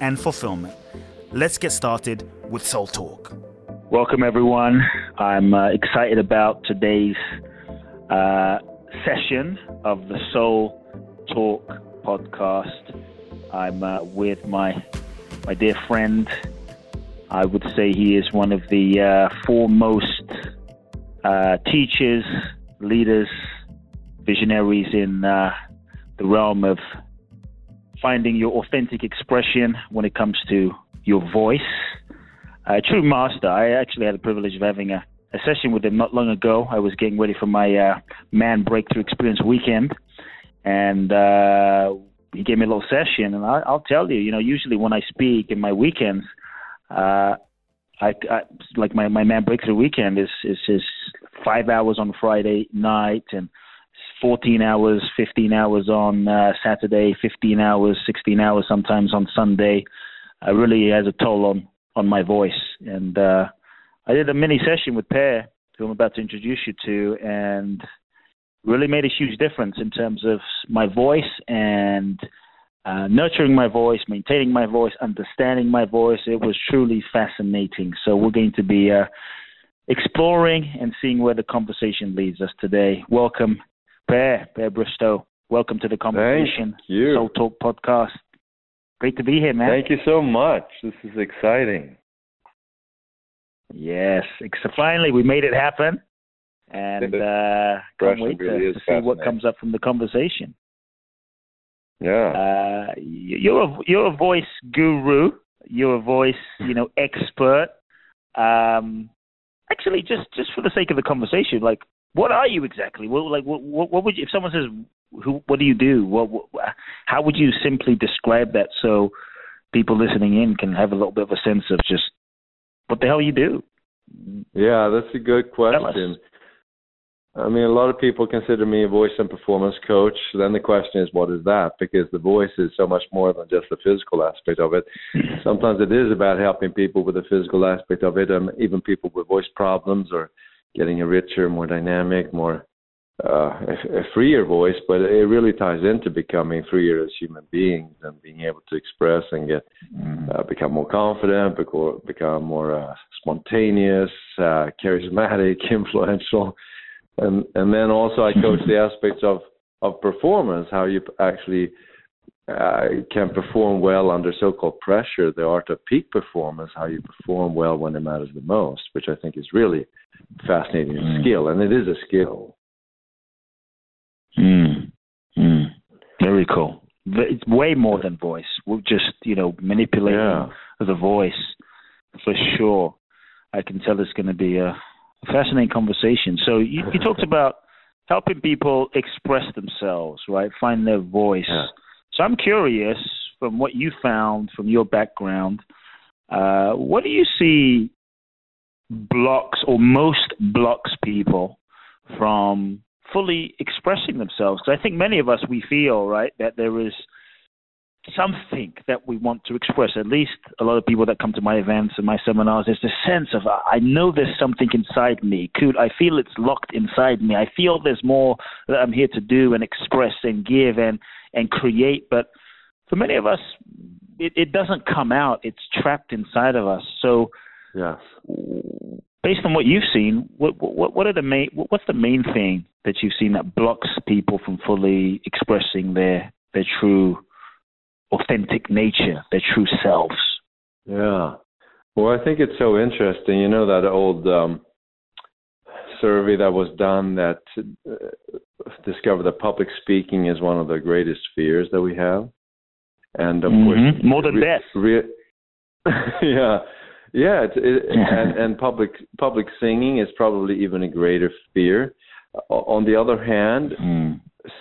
and fulfillment. Let's get started with Soul Talk. Welcome, everyone. I'm excited about today's session of the Soul Talk podcast. I'm with my dear friend. I would say he is one of the foremost teachers, leaders, visionaries in the realm of finding your authentic expression when it comes to your voice. A true master. I actually had the privilege of having a session with him not long ago. I was getting ready for my Man Breakthrough Experience weekend, and he gave me a little session. And I'll tell you, usually when I speak in my weekends, I like my Man Breakthrough weekend is 5 hours on Friday night, and 14 hours, 15 hours on Saturday, 15 hours, 16 hours sometimes on Sunday. It really has a toll on my voice. And I did a mini session with Per, who I'm about to introduce you to, and really made a huge difference in terms of my voice and nurturing my voice, maintaining my voice, understanding my voice. It was truly fascinating. So we're going to be exploring and seeing where the conversation leads us today. Welcome, Bear Bristow. Welcome to the conversation. Thank you. Soul Talk podcast. Great to be here, man. Thank you so much. This is exciting. Yes, finally we made it happen, and can't wait to see what comes up from the conversation. Yeah. You're a voice guru. You're a voice, expert. Actually, just for the sake of the conversation, like, what are you exactly? What would you, if someone says, what do you do? How would you simply describe that so people listening in can have a little bit of a sense of just what the hell you do? Yeah, that's a good question. I mean, a lot of people consider me a voice and performance coach. Then the question is, what is that? Because the voice is so much more than just the physical aspect of it. Sometimes it is about helping people with the physical aspect of it, and even people with voice problems or getting a richer, more dynamic, more a freer voice. But it really ties into becoming freer as human beings and being able to express and get become more confident, become more spontaneous, charismatic, influential. And then also I coach the aspects of performance, how you actually can perform well under so-called pressure, the art of peak performance, how you perform well when it matters the most, which I think is really fascinating skill, and it is a skill. Very cool. It's way more than voice. We're just, manipulating the voice for sure. I can tell it's going to be a fascinating conversation. So you talked about helping people express themselves, right? Find their voice. Yeah. So I'm curious, from what you found, from your background, what do you see blocks people from fully expressing themselves? Because I think many of us, we feel, right, that there is something that we want to express. At least a lot of people that come to my events and my seminars, there's this sense of, I know there's something inside me. I feel it's locked inside me. I feel there's more that I'm here to do and express and give and create. But for many of us, it doesn't come out. It's trapped inside of us. So yes. Based on what you've seen, what's the main thing that you've seen that blocks people from fully expressing their true authentic nature, their true selves? Yeah. Well, I think it's so interesting. That old survey that was done that discovered that public speaking is one of the greatest fears that we have. And of course, more than death. Yeah. Yeah, and public singing is probably even a greater fear. On the other hand,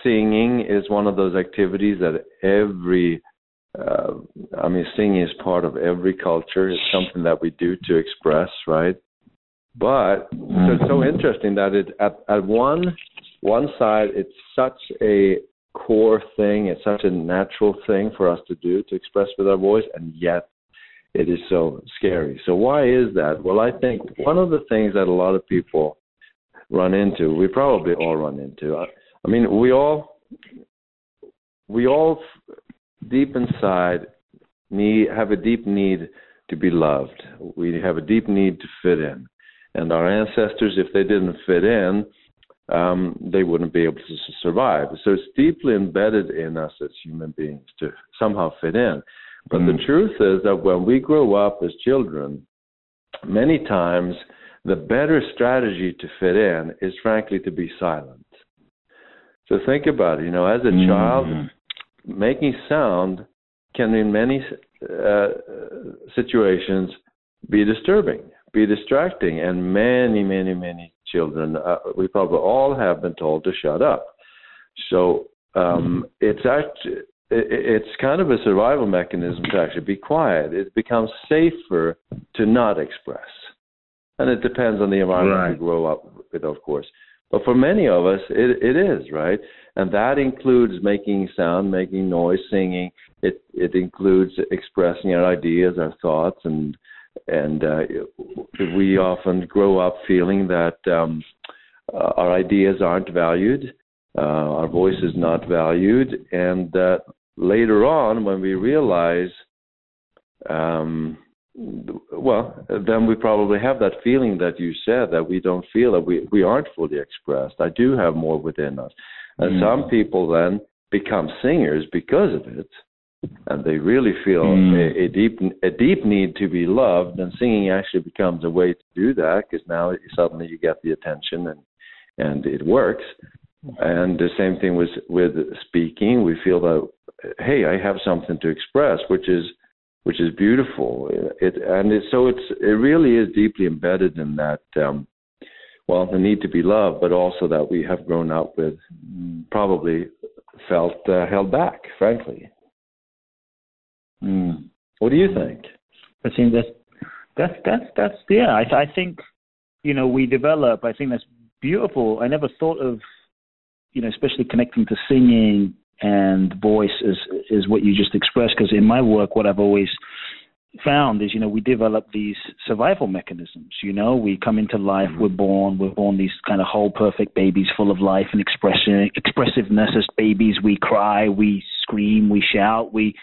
singing is one of those activities that every, singing is part of every culture. It's something that we do to express, right? But it's so interesting that it at one side, it's such a core thing. It's such a natural thing for us to do, to express with our voice, and yet it is so scary. So why is that? Well, I think one of the things that a lot of people run into, we probably all run into. I mean, we all deep inside have a deep need to be loved. We have a deep need to fit in. And our ancestors, if they didn't fit in, they wouldn't be able to survive. So it's deeply embedded in us as human beings to somehow fit in. But the truth is that when we grow up as children, many times the better strategy to fit in is, frankly, to be silent. So think about it. You know, as a child, making sound can, in many situations, be disturbing, be distracting. And many, many, many children, we probably all have been told to shut up. So it's kind of a survival mechanism to actually be quiet. It becomes safer to not express. And it depends on the environment we grow up with, of course. But for many of us, it is, right? And that includes making sound, making noise, singing. It includes expressing our ideas, our thoughts, and we often grow up feeling that our ideas aren't valued, our voice is not valued, and that later on when we realize, then we probably have that feeling that you said, that we don't feel that we aren't fully expressed. I do have more within us. And some people then become singers because of it. And they really feel a deep need to be loved, and singing actually becomes a way to do that, because now suddenly you get the attention and it works. And the same thing with speaking. We feel that, hey, I have something to express, which is beautiful. It really is deeply embedded in that, the need to be loved, but also that we have grown up with, probably felt held back, frankly. What do you think? I think that's yeah. I think, you know, we develop. I think that's beautiful. I never thought of, you know, especially connecting to singing and voice is what you just expressed. Because in my work, what I've always found is, you know, we develop these survival mechanisms. You know, we come into life, we're born these kind of whole, perfect babies, full of life and expressiveness. As babies, we cry, we scream, we shout, we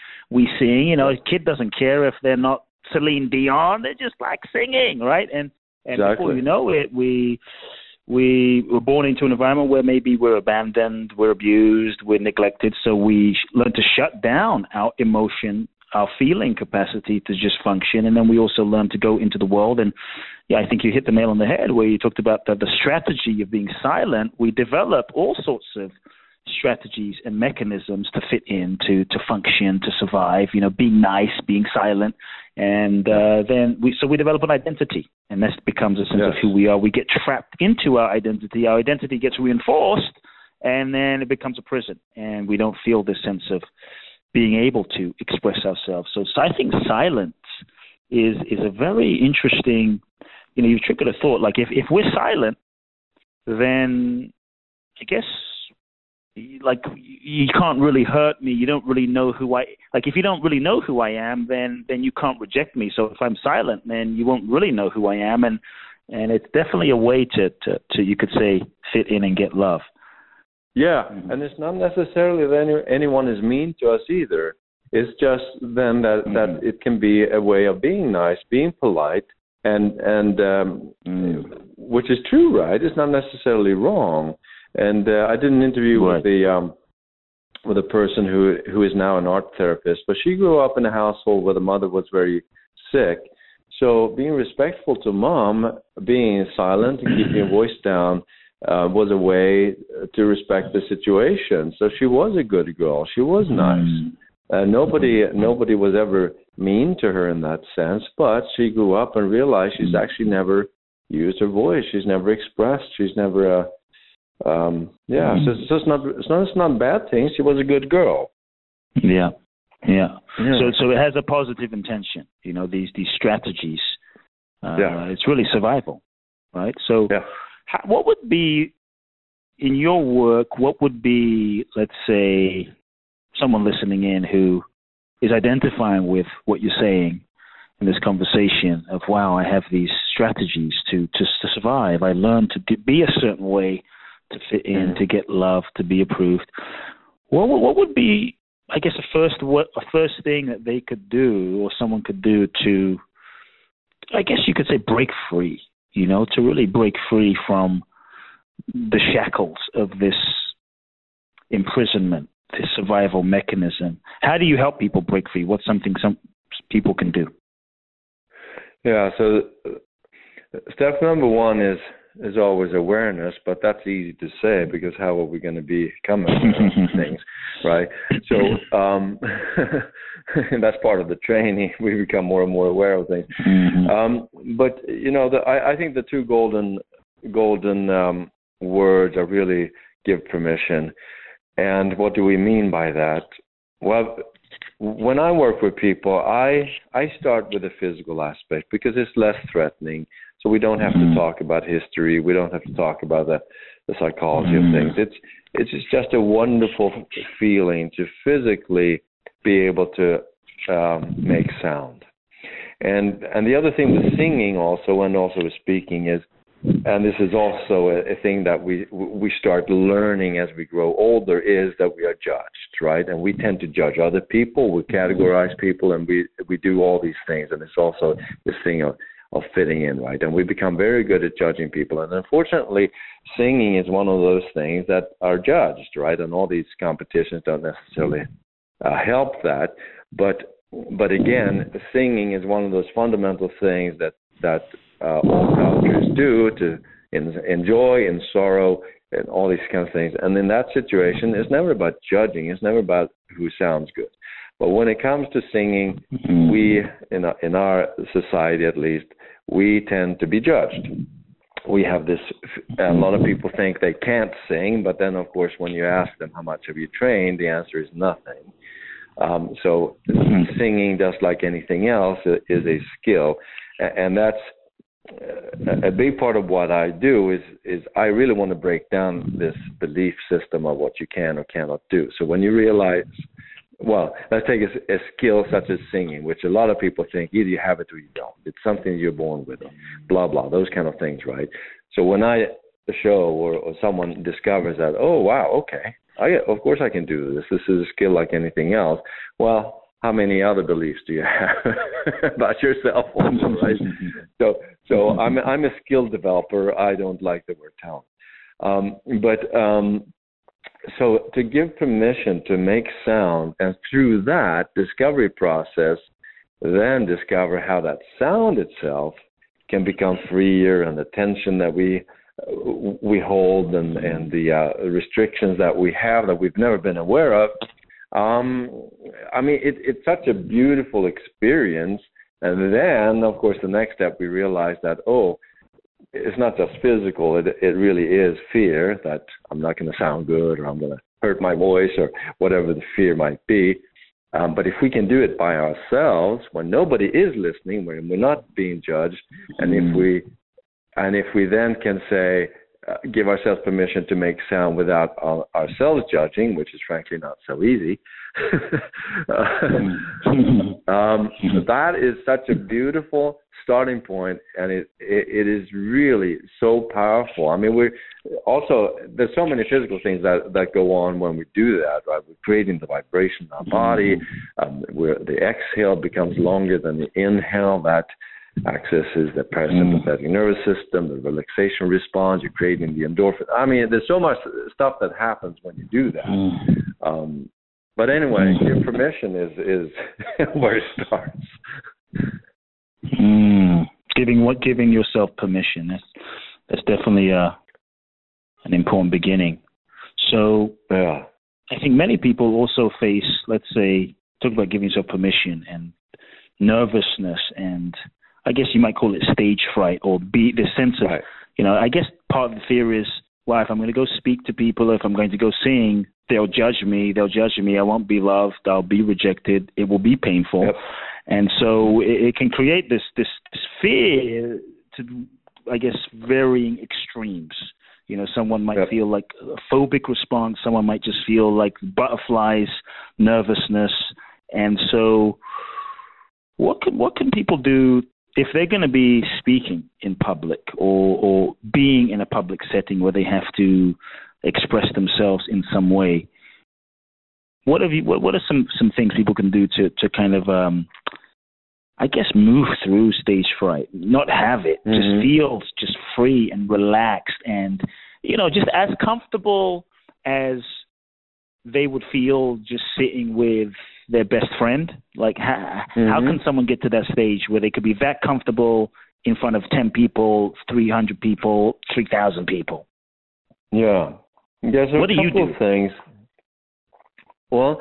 sing. You know, a kid doesn't care if they're not Celine Dion; they just like singing, right? And exactly. Before you know it, we were born into an environment where maybe we're abandoned, we're abused, we're neglected, so we learn to shut down our emotion, our feeling capacity to just function. And then we also learn to go into the world. And yeah, I think you hit the nail on the head where you talked about the strategy of being silent. We develop all sorts of strategies and mechanisms to fit in, to function, to survive, you know, being nice, being silent. And then we develop an identity, and this becomes a sense of who we are. We get trapped into our identity. Our identity gets reinforced, and then it becomes a prison, and we don't feel this sense of being able to express ourselves. So I think silence is a very interesting, you know, you've triggered a thought. Like if we're silent, then I guess, like, you can't really hurt me. You don't really know who if you don't really know who I am, then you can't reject me. So if I'm silent, then you won't really know who I am. And it's definitely a way to you could say, fit in and get love. Yeah, and it's not necessarily that anyone is mean to us either. It's just then that it can be a way of being nice, being polite, and which is true, right? It's not necessarily wrong. And I did an interview with a person who is now an art therapist, but she grew up in a household where the mother was very sick. So being respectful to mom, being silent and keeping your voice down, was a way to respect the situation. So she was a good girl. She was nice. Nobody was ever mean to her in that sense, but she grew up and realized she's actually never used her voice. She's never expressed. She's never, So it's not a bad thing. She was a good girl. Yeah. So it has a positive intention. You know, these strategies. It's really survival, right? So, what would be in your work? What would be, let's say, someone listening in who is identifying with what you're saying in this conversation of, wow, I have these strategies to survive. I learned to be a certain way, to fit in, to get love, to be approved. What would be, I guess, a first thing that they could do or someone could do to, I guess you could say, break free, you know, to really break free from the shackles of this imprisonment, this survival mechanism? How do you help people break free? What's something some people can do? Yeah, so step number one is always awareness, but that's easy to say because how are we going to become aware of things, right? So that's part of the training. We become more and more aware of things. Mm-hmm. But, you know, I think the two golden words are really give permission. And what do we mean by that? Well, when I work with people, I start with the physical aspect because it's less threatening. So we don't have to talk about history. We don't have to talk about the psychology of things. It's just a wonderful feeling to physically be able to make sound. And the other thing with singing also and also with speaking is, and this is also a thing that we start learning as we grow older, is that we are judged, right? And we tend to judge other people, we categorize people, and we do all these things. And it's also this thing of fitting in, right? And we become very good at judging people. And unfortunately, singing is one of those things that are judged, right? And all these competitions don't necessarily help that. But again, singing is one of those fundamental things that all cultures do, to enjoy and sorrow and all these kinds of things. And in that situation, it's never about judging. It's never about who sounds good. But when it comes to singing, we, in our society at least, we tend to be judged. We have this, a lot of people think they can't sing, but then, of course, when you ask them how much have you trained, the answer is nothing. So singing, just like anything else, is a skill. And that's a big part of what I do is I really want to break down this belief system of what you can or cannot do. So when you realize, well, let's take a skill such as singing, which a lot of people think either you have it or you don't. It's something you're born with, blah, blah, those kind of things, right? So when I show or someone discovers that, oh, wow, okay, of course I can do this. This is a skill like anything else. Well, how many other beliefs do you have about yourself also, right? So I'm a skill developer. I don't like the word talent. So to give permission to make sound, and through that discovery process, then discover how that sound itself can become freer, and the tension that we hold and the restrictions that we have that we've never been aware of. I mean, it's such a beautiful experience. And then, of course, the next step, we realize that, oh, it's not just physical. It really is fear that I'm not going to sound good, or I'm going to hurt my voice, or whatever the fear might be. But if we can do it by ourselves, when nobody is listening, when we're not being judged, and if we then can say, give ourselves permission to make sound without ourselves judging, which is frankly not so easy. That is such a beautiful starting point, and it is really so powerful. I mean, there's so many physical things that go on when we do that, right? We're creating the vibration in our body, where the exhale becomes longer than the inhale. That accesses the parasympathetic nervous system, the relaxation response, you're creating the endorphin. I mean, there's so much stuff that happens when you do that. But anyway, your permission is where it starts. Giving yourself permission. That's definitely an important beginning. So I think many people also face, let's say, talk about giving yourself permission and nervousness and I guess you might call it stage fright or be the sense of, I guess part of the fear is, well, if I'm going to go speak to people, if I'm going to go sing, they'll judge me, I won't be loved, I'll be rejected, it will be painful. Yep. And so it can create this fear to, I guess, varying extremes. Someone might yep. feel like a phobic response, someone might just feel like butterflies, nervousness. And so what can people do if they're going to be speaking in public or being in a public setting where they have to express themselves in some way? What are some things people can do to kind of, I guess, move through stage fright, not have it, just feel just free and relaxed and, just as comfortable as they would feel just sitting with their best friend? Like, how can someone get to that stage where they could be that comfortable in front of 10 people, 300 people, 3,000 people? Yeah. There's a couple of things. Well,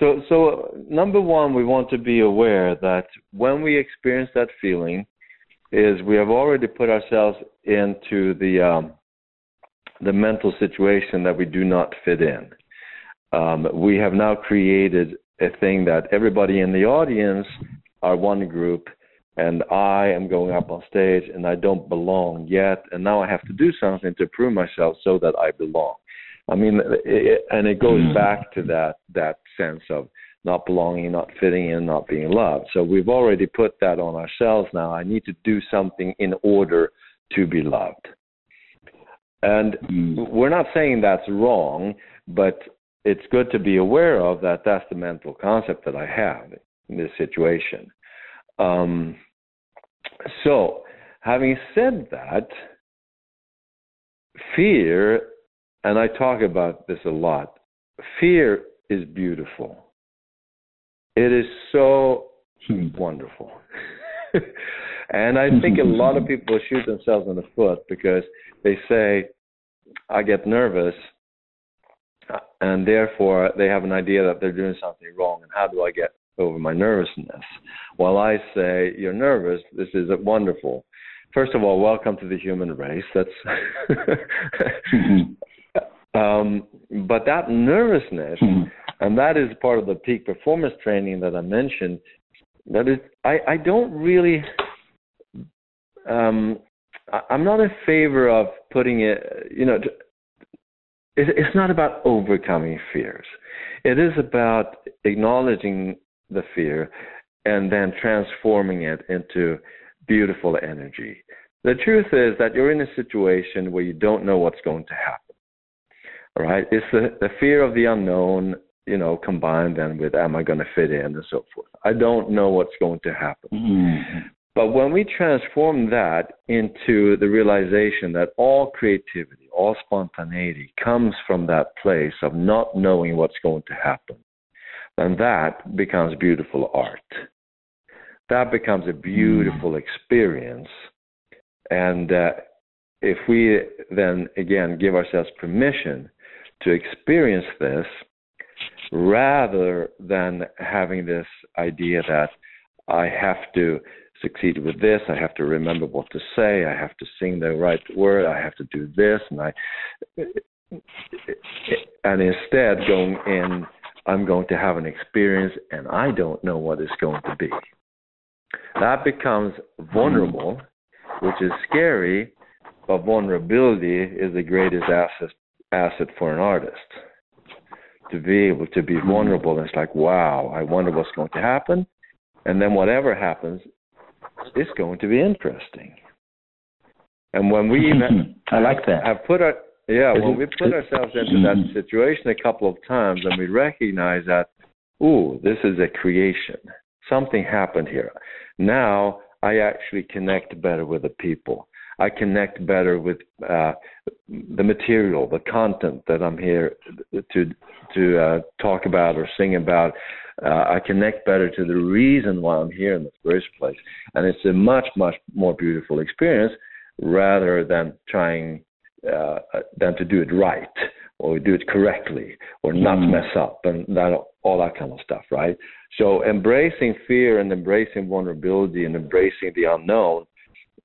So number one, we want to be aware that when we experience that feeling is we have already put ourselves into the mental situation that we do not fit in. We have now created a thing that everybody in the audience are one group and I am going up on stage and I don't belong yet. And now I have to do something to prove myself so that I belong. I mean, it goes back to that sense of not belonging, not fitting in, not being loved. So we've already put that on ourselves now. I need to do something in order to be loved. And we're not saying that's wrong, but it's good to be aware of that that's the mental concept that I have in this situation. So having said that, fear... and I talk about this a lot. Fear is beautiful. It is so wonderful. And I think a lot of people shoot themselves in the foot because they say, I get nervous, and therefore they have an idea that they're doing something wrong, and how do I get over my nervousness? Well, I say, you're nervous. This is wonderful. First of all, welcome to the human race. That's... but that nervousness, and that is part of the peak performance training that I mentioned, that is, I don't really, I'm not in favor of putting it, it's not about overcoming fears. It is about acknowledging the fear and then transforming it into beautiful energy. The truth is that you're in a situation where you don't know what's going to happen. Right? It's the fear of the unknown, combined then with am I going to fit in and so forth. I don't know what's going to happen. But when we transform that into the realization that all creativity, all spontaneity comes from that place of not knowing what's going to happen, then that becomes beautiful art. That becomes a beautiful experience. And if we then, again, give ourselves permission to experience this rather than having this idea that I have to succeed with this, I have to remember what to say, I have to sing the right word, I have to do this, and instead going in, I'm going to have an experience and I don't know what it's going to be. That becomes vulnerable, which is scary, but vulnerability is the greatest asset for an artist. To be able to be vulnerable, it's like, wow, I wonder what's going to happen. And then whatever happens, it's going to be interesting. And when we I like that. When we put ourselves into that situation a couple of times and we recognize that, ooh, this is a creation. Something happened here. Now I actually connect better with the people. I connect better with the material, the content that I'm here to talk about or sing about. I connect better to the reason why I'm here in the first place. And it's a much, much more beautiful experience rather than trying than to do it right or do it correctly or not mess up and that all that kind of stuff, right? So embracing fear and embracing vulnerability and embracing the unknown,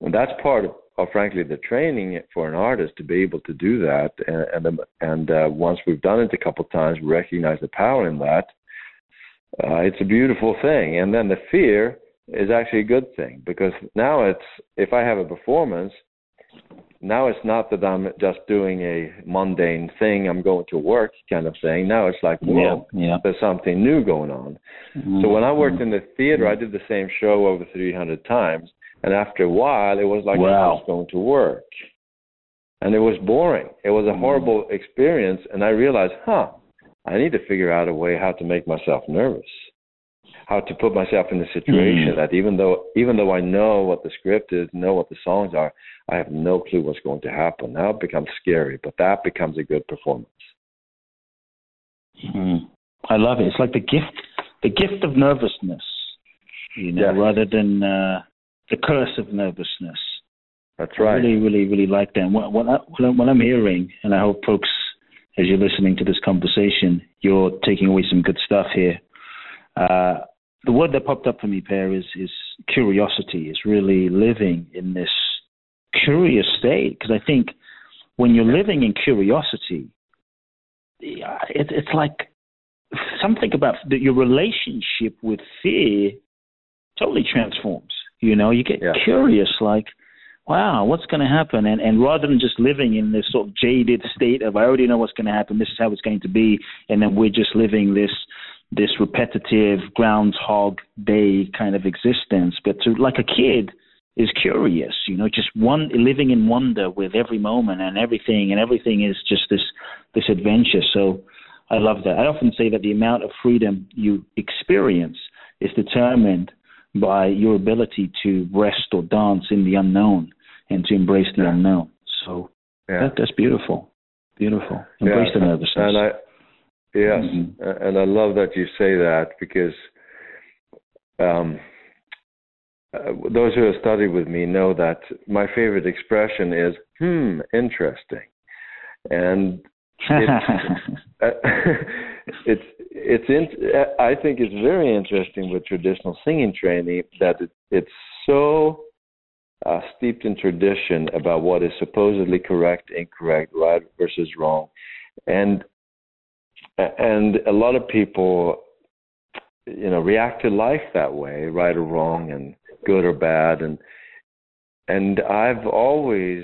and that's part of frankly, the training for an artist to be able to do that. And once we've done it a couple of times, we recognize the power in that. It's a beautiful thing. And then the fear is actually a good thing, because now it's, if I have a performance, now it's not that I'm just doing a mundane thing, I'm going to work kind of thing. Now it's like, whoa, there's something new going on. Mm-hmm. So when I worked in the theater, I did the same show over 300 times. And after a while, it was like I was going to work. And it was boring. It was a horrible experience. And I realized, I need to figure out a way how to make myself nervous, how to put myself in a situation that even though I know what the script is, know what the songs are, I have no clue what's going to happen. Now it becomes scary, but that becomes a good performance. Mm. I love it. It's like the gift of nervousness, rather than... the curse of nervousness. That's right. I really, really, really like that. And what I'm hearing, and I hope folks, as you're listening to this conversation, you're taking away some good stuff here. The word that popped up for me, Per, is curiosity. It's really living in this curious state. Because I think when you're living in curiosity, it's like something about your relationship with fear totally transforms. You get curious, like, wow, what's going to happen? And rather than just living in this sort of jaded state of, I already know what's going to happen, this is how it's going to be, and then we're just living this repetitive Groundhog Day kind of existence. But to, like a kid is curious, just living in wonder with every moment and everything is just this adventure. So I love that. I often say that the amount of freedom you experience is determined by your ability to rest or dance in the unknown and to embrace the unknown. So that's beautiful. Beautiful. Embrace the nervousness. And I love that you say that, because those who have studied with me know that my favorite expression is, interesting. And I think it's very interesting with traditional singing training that it's so steeped in tradition about what is supposedly correct, incorrect, right versus wrong, and a lot of people, react to life that way, right or wrong, and good or bad, and I've always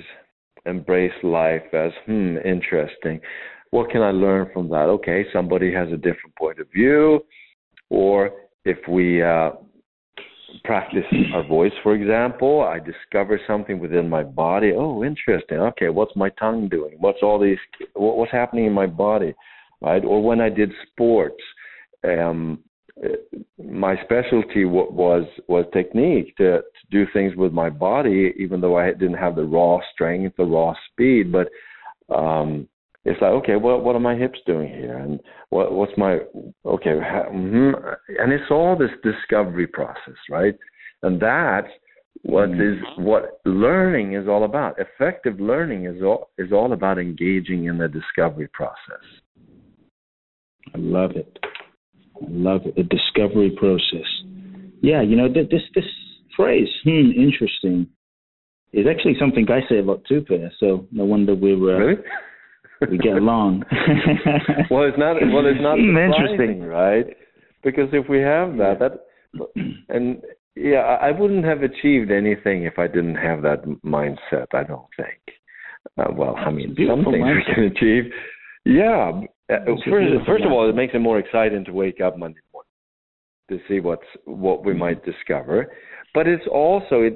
embraced life as interesting. What can I learn from that? Okay, somebody has a different point of view, or if we practice our voice, for example, I discover something within my body. Oh, interesting. Okay, what's my tongue doing? What's happening in my body, right? Or when I did sports, my specialty was technique, to do things with my body, even though I didn't have the raw strength, the raw speed, but it's like, okay, what are my hips doing here? And what's my, and it's all this discovery process, right? And that's what learning is all about. Effective learning is all about engaging in the discovery process. I love it. The discovery process. Yeah, this phrase, interesting, is actually something I say a lot too, Per. So no wonder really? We get along. Well, it's not surprising, right? Because if we have I wouldn't have achieved anything if I didn't have that mindset, I don't think. Some things mindset. We can achieve. Yeah. First of all, it makes it more exciting to wake up Monday morning to see what we might discover. But it's also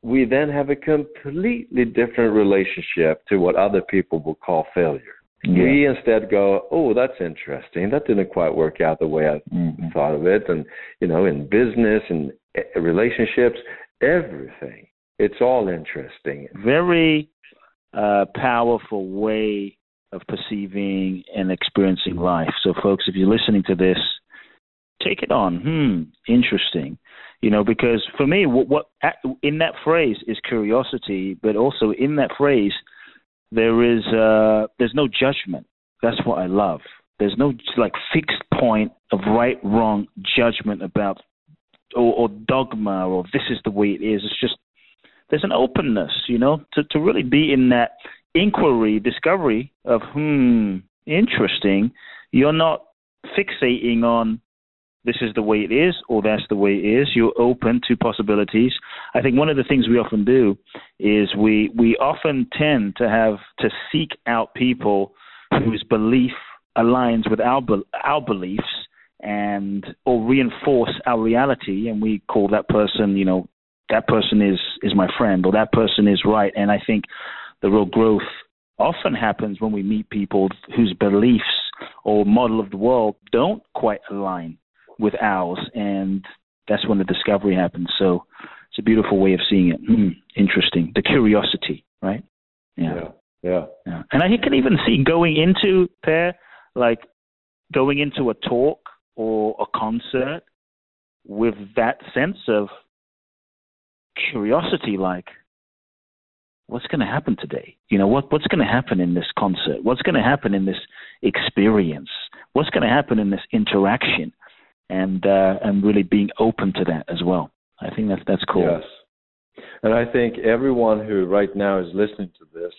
we then have a completely different relationship to what other people will call failure. Yeah. We instead go, oh, that's interesting. That didn't quite work out the way I thought of it. And, in business and relationships, everything, it's all interesting. Very powerful way of perceiving and experiencing life. So, folks, if you're listening to this, take it on. Interesting. Because for me, what in that phrase is curiosity, but also in that phrase, there's no judgment. That's what I love. There's no fixed point of right, wrong judgment about or dogma or this is the way it is. It's just there's an openness, you know, to really be in that inquiry, discovery of, interesting. You're not fixating on this is the way it is or that's the way it is. You're open to possibilities. I think one of the things we often do is we often tend to seek out people whose belief aligns with our beliefs or reinforce our reality, and we call that person, you know, that person is my friend or that person is right. And I think the real growth often happens when we meet people whose beliefs or model of the world don't quite align with ours, and that's when the discovery happens. So it's a beautiful way of seeing it. Interesting. The curiosity, right? Yeah. And I can even see going into a talk or a concert with that sense of curiosity, like, what's going to happen today? You know, what's going to happen in this concert? What's going to happen in this experience? What's going to happen in this interaction? And really being open to that as well. I think that's cool. Yes. And I think everyone who right now is listening to this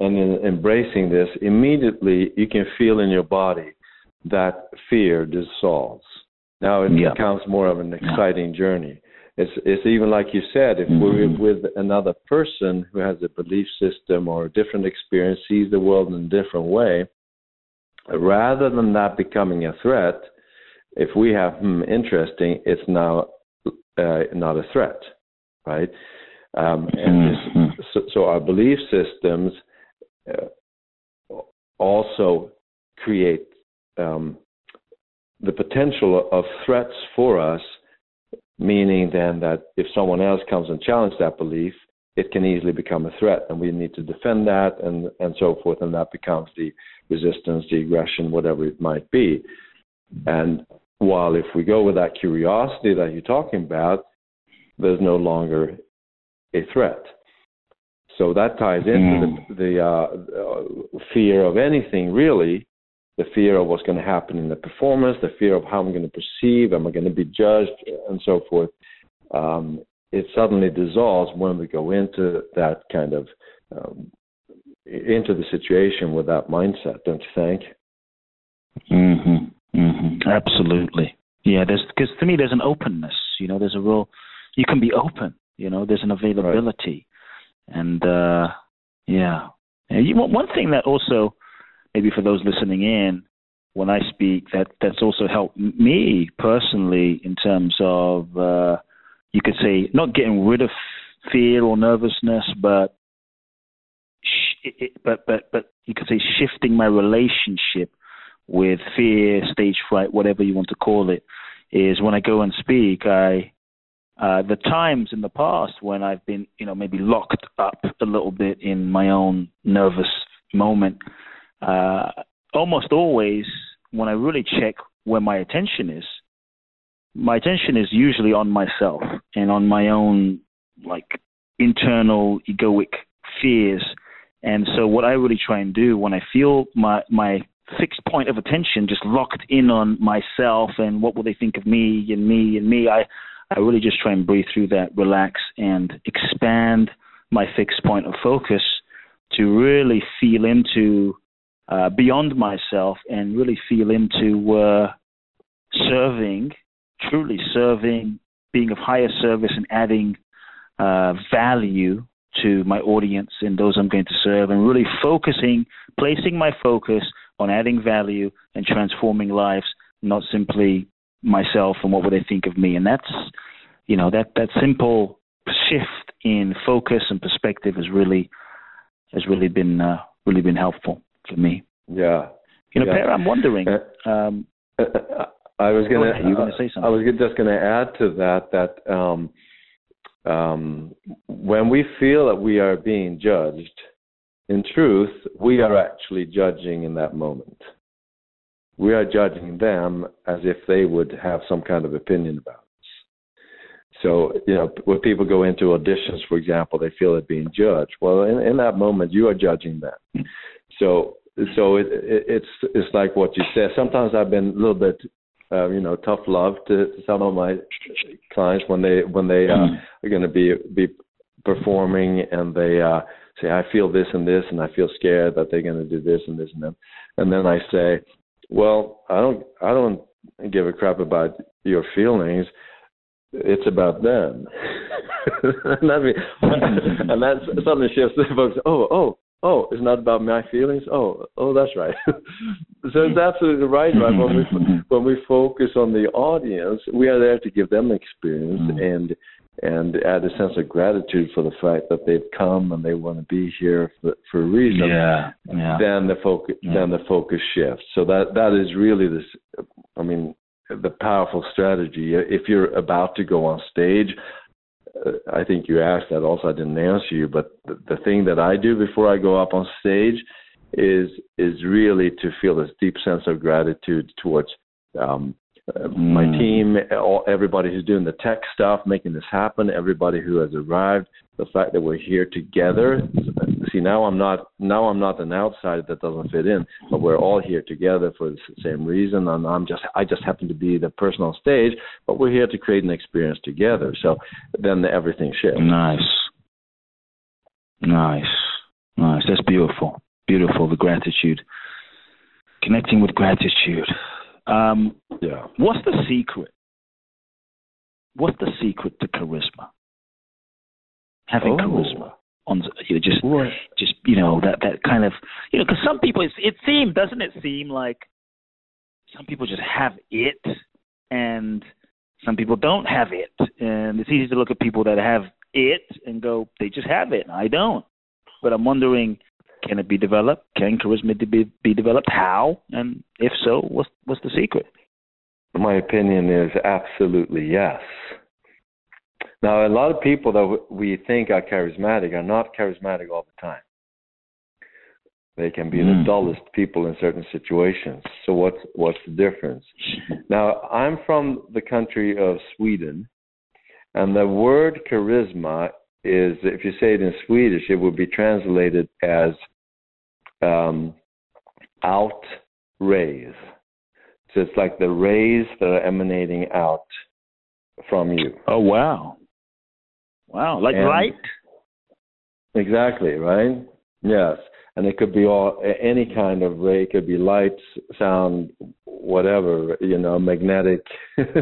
and embracing this, immediately you can feel in your body that fear dissolves. Now it becomes more of an exciting journey. It's even like you said, if we're with another person who has a belief system or a different experience, sees the world in a different way, rather than that becoming a threat, if we have interesting, it's now not a threat, right? So our belief systems also create the potential of threats for us, meaning then that if someone else comes and challenges that belief, it can easily become a threat, and we need to defend that and so forth, and that becomes the resistance, the aggression, whatever it might be. And while if we go with that curiosity that you're talking about, there's no longer a threat. So that ties into the fear of anything, really. The fear of what's going to happen in the performance, the fear of how I'm going to perceive, am I going to be judged, and so forth. It suddenly dissolves when we go into that kind of, into the situation with that mindset, don't you think? Absolutely. Yeah, because to me there's an openness, you know, there's a real, you can be open, you know, there's an availability. Right. And, one thing that also, maybe for those listening in, when I speak, that's also helped me personally in terms of, you could say, not getting rid of fear or nervousness, but you could say shifting my relationship with fear, stage fright, whatever you want to call it, is when I go and speak, the times in the past when I've been, you know, maybe locked up a little bit in my own nervous moment, almost always when I really check where my attention is usually on myself and on my own, like, internal egoic fears. And so what I really try and do when I feel my fixed point of attention just locked in on myself and what will they think of me and me and me, I really just try and breathe through that, relax, and expand my fixed point of focus to really feel into beyond myself and really feel into serving, truly serving, being of higher service and adding value to my audience and those I'm going to serve, and really focusing, placing my focus on adding value and transforming lives, not simply myself and what would they think of me. And that's, you know, that simple shift in focus and perspective has really been helpful for me. Yeah. You know, Per, I'm wondering. I was going to say something. I was just going to add to that when we feel that we are being judged, in truth, we are actually judging in that moment. We are judging them as if they would have some kind of opinion about us. So, you know, when people go into auditions, for example, they feel they're being judged. Well, in that moment, you are judging them. So it's like what you said. Sometimes I've been a little bit tough love to some of my clients when they are going to be performing, and they say, I feel this and this, and I feel scared that they're going to do this and this and that. And then I say, well, I don't give a crap about your feelings. It's about them. And that's something shifts. Folks, oh, it's not about my feelings. Oh, that's right. So it's absolutely right? When we focus on the audience, we are there to give them experience and add a sense of gratitude for the fact that they've come and they want to be here for a reason. Yeah. Then the focus shifts. So that is really this. I mean, the powerful strategy. If you're about to go on stage, I think you asked that also. I didn't answer you, but the thing that I do before I go up on stage is really to feel this deep sense of gratitude towards my team, everybody who's doing the tech stuff, making this happen, everybody who has arrived, the fact that we're here together. See, now I'm not an outsider that doesn't fit in, but we're all here together for the same reason, and I just happen to be the person on stage, but we're here to create an experience together. So then everything shifts. Nice. That's beautiful. Beautiful, the gratitude. Connecting with gratitude. Yeah. What's the secret? What's the secret to charisma? Having charisma on that kind of, because some people it seems like some people just have it and some people don't have it, and it's easy to look at people that have it and go, they just have it. I don't. But I'm wondering, can it be developed? Can charisma be developed? How? And if so, what's the secret? My opinion is absolutely yes. Now, a lot of people that we think are charismatic are not charismatic all the time. They can be the dullest people in certain situations. So what's the difference? Now, I'm from the country of Sweden, and the word charisma is, if you say it in Swedish, it would be translated as out rays. So it's like the rays that are emanating out from you. Oh, wow. Like light? Exactly, right? Yes. And it could be any kind of ray. It could be light, sound, whatever, magnetic. It's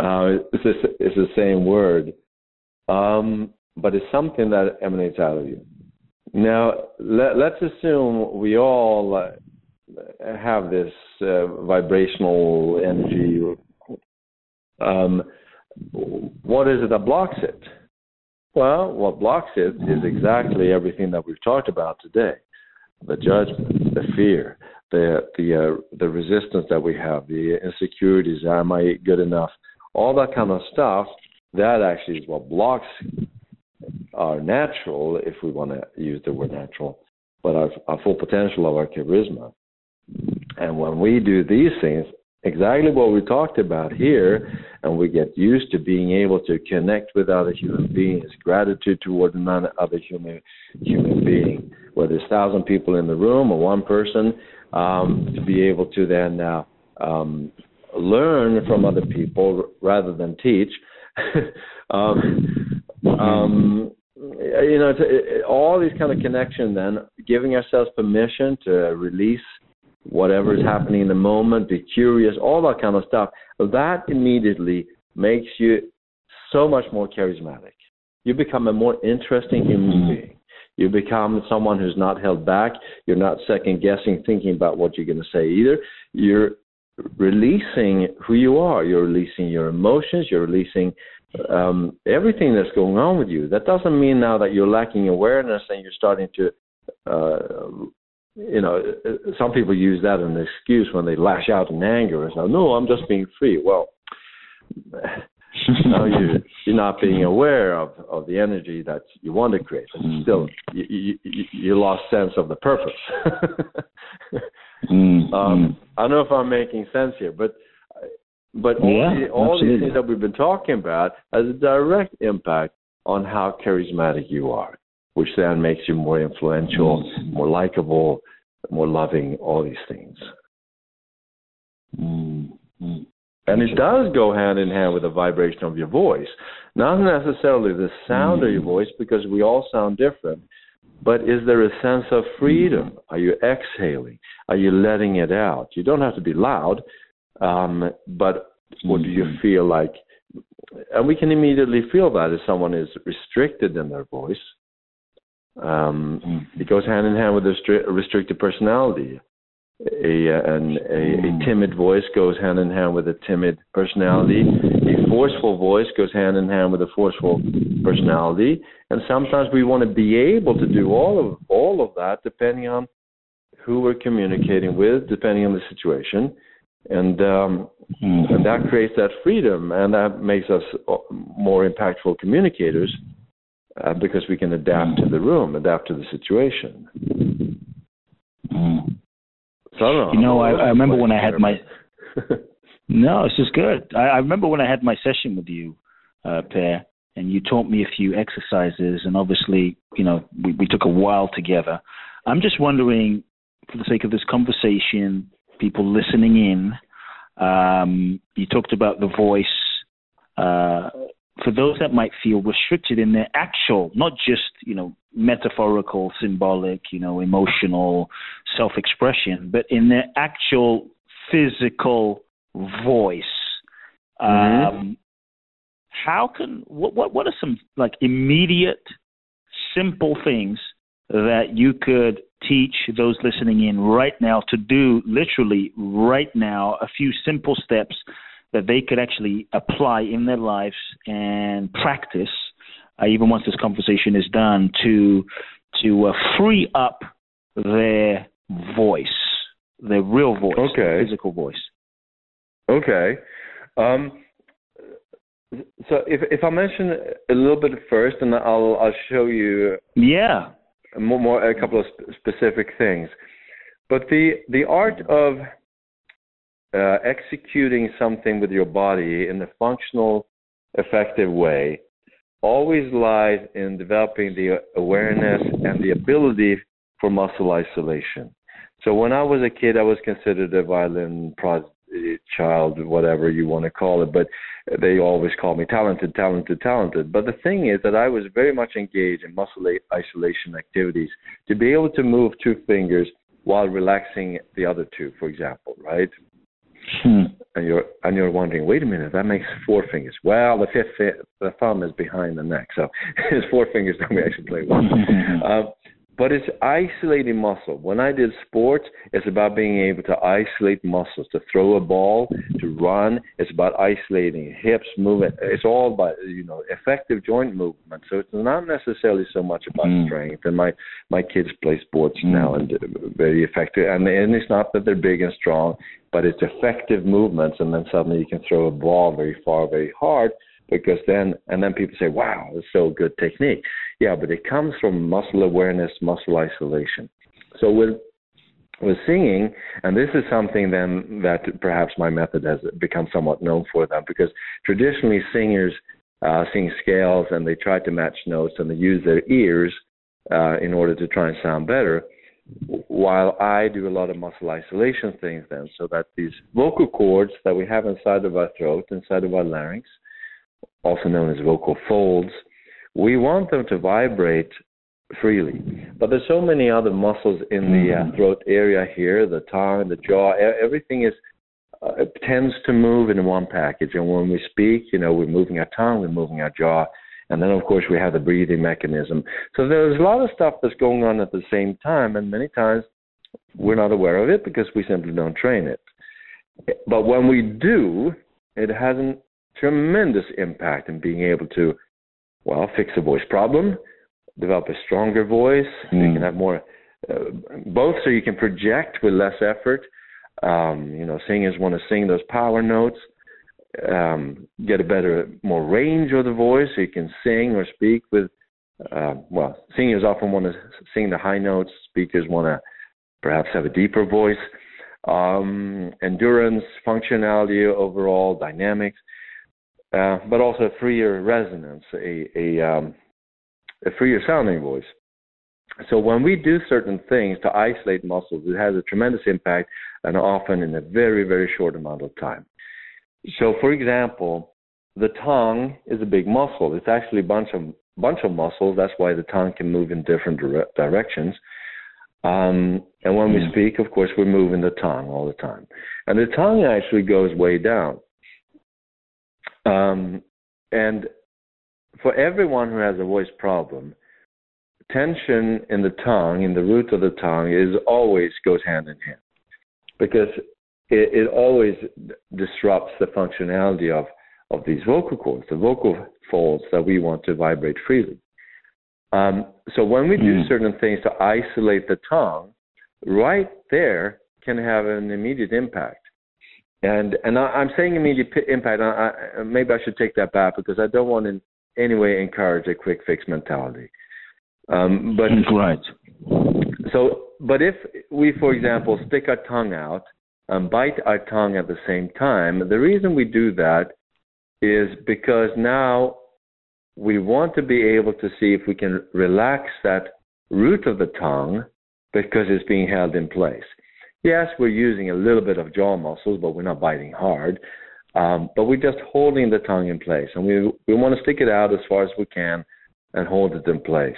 the same word. But it's something that emanates out of you. Now, let's assume we all have this vibrational energy. What is it that blocks it? Well, what blocks it is exactly everything that we've talked about today. The judgment, the fear, the resistance that we have, the insecurities, am I good enough? All that kind of stuff, that actually is what blocks our natural, if we want to use the word natural, but our full potential of our charisma. And when we do these things, exactly what we talked about here, and we get used to being able to connect with other human beings, gratitude toward another human being, whether there's 1,000 people in the room or one person, to be able to then learn from other people rather than teach. All these kind of connection, then giving ourselves permission to release whatever is happening in the moment, be curious, all that kind of stuff, that immediately makes you so much more charismatic. You become a more interesting human being. You become someone who's not held back. You're not second-guessing, thinking about what you're going to say either. You're releasing who you are. You're releasing your emotions. You're releasing everything that's going on with you. That doesn't mean now that you're lacking awareness and you're starting to some people use that as an excuse when they lash out in anger and say, no, I'm just being free. Well, no, you're not being aware of the energy that you want to create. But still, you lost sense of the purpose. I don't know if I'm making sense here, but all these things that we've been talking about has a direct impact on how charismatic you are, which then makes you more influential, more likable, more loving, all these things. Mm-hmm. And it does go hand in hand with the vibration of your voice. Not necessarily the sound of your voice, because we all sound different, but is there a sense of freedom? Are you exhaling? Are you letting it out? You don't have to be loud, but what do you feel like? And we can immediately feel that if someone is restricted in their voice. It goes hand in hand with a restricted personality. A timid voice goes hand in hand with a timid personality. A forceful voice goes hand in hand with a forceful personality. And sometimes we want to be able to do all of that, depending on who we're communicating with, depending on the situation, and that creates that freedom, and that makes us more impactful communicators because we can adapt to the room, adapt to the situation. I remember when I had my... No, this is good. I remember when I had my session with you, Per, and you taught me a few exercises, and obviously, we took a while together. I'm just wondering, for the sake of this conversation, people listening in, you talked about the voice. For those that might feel restricted in their actual, not just, metaphorical, symbolic, emotional self-expression, but in their actual physical voice, what are some immediate, simple things that you could teach those listening in right now to do literally right now, a few simple steps that they could actually apply in their lives and practice, even once this conversation is done, to free up their voice, their real voice, their physical voice? Okay. So if I mention a little bit first, and I'll show you more a couple of specific things. But the art of executing something with your body in a functional, effective way always lies in developing the awareness and the ability for muscle isolation. So when I was a kid, I was considered a violin child, whatever you want to call it, but they always called me talented. But the thing is that I was very much engaged in muscle isolation activities to be able to move two fingers while relaxing the other two, for example, right? And you're wondering, wait a minute, that makes four fingers. Well, the fifth, the thumb is behind the neck, so it's four fingers that we actually play with. But it's isolating muscle. When I did sports, it's about being able to isolate muscles, to throw a ball, to run. It's about isolating hips, movement. It's all about, effective joint movement. So it's not necessarily so much about strength. And my kids play sports now and very effective. And it's not that they're big and strong, but it's effective movements. And then suddenly you can throw a ball very far, very hard. Because then people say, wow, it's so good technique. Yeah, but it comes from muscle awareness, muscle isolation. So with singing, and this is something then that perhaps my method has become somewhat known for them, because traditionally singers sing scales and they try to match notes and they use their ears in order to try and sound better, while I do a lot of muscle isolation things then, so that these vocal cords that we have inside of our throat, inside of our larynx, also known as vocal folds, we want them to vibrate freely. But there's so many other muscles in the throat area here, the tongue, the jaw, everything tends to move in one package. And when we speak, we're moving our tongue, we're moving our jaw, and then, of course, we have the breathing mechanism. So there's a lot of stuff that's going on at the same time, and many times we're not aware of it because we simply don't train it. But when we do, it has an tremendous impact in being able to, fix a voice problem, develop a stronger voice. You can have more, both so you can project with less effort. Singers want to sing those power notes, get a better, more range of the voice, so you can sing or speak with, singers often want to sing the high notes, speakers want to perhaps have a deeper voice, endurance, functionality overall, dynamics. But also a freer resonance, a freer sounding voice. So when we do certain things to isolate muscles, it has a tremendous impact, and often in a very, very short amount of time. So, for example, the tongue is a big muscle. It's actually a bunch of muscles. That's why the tongue can move in different directions. And when we speak, of course, we're moving the tongue all the time. And the tongue actually goes way down. And for everyone who has a voice problem, tension in the tongue, in the root of the tongue, is always goes hand in hand, because it always disrupts the functionality of these vocal cords, the vocal folds that we want to vibrate freely. So when we do certain things to isolate the tongue, right there can have an immediate impact. And I'm saying immediate impact. Maybe I should take that back, because I don't want in any way encourage a quick fix mentality. But right. So, but if we, for example, stick our tongue out and bite our tongue at the same time, the reason we do that is because now we want to be able to see if we can relax that root of the tongue, because it's being held in place. Yes, we're using a little bit of jaw muscles, but we're not biting hard. But we're just holding the tongue in place, and we want to stick it out as far as we can and hold it in place.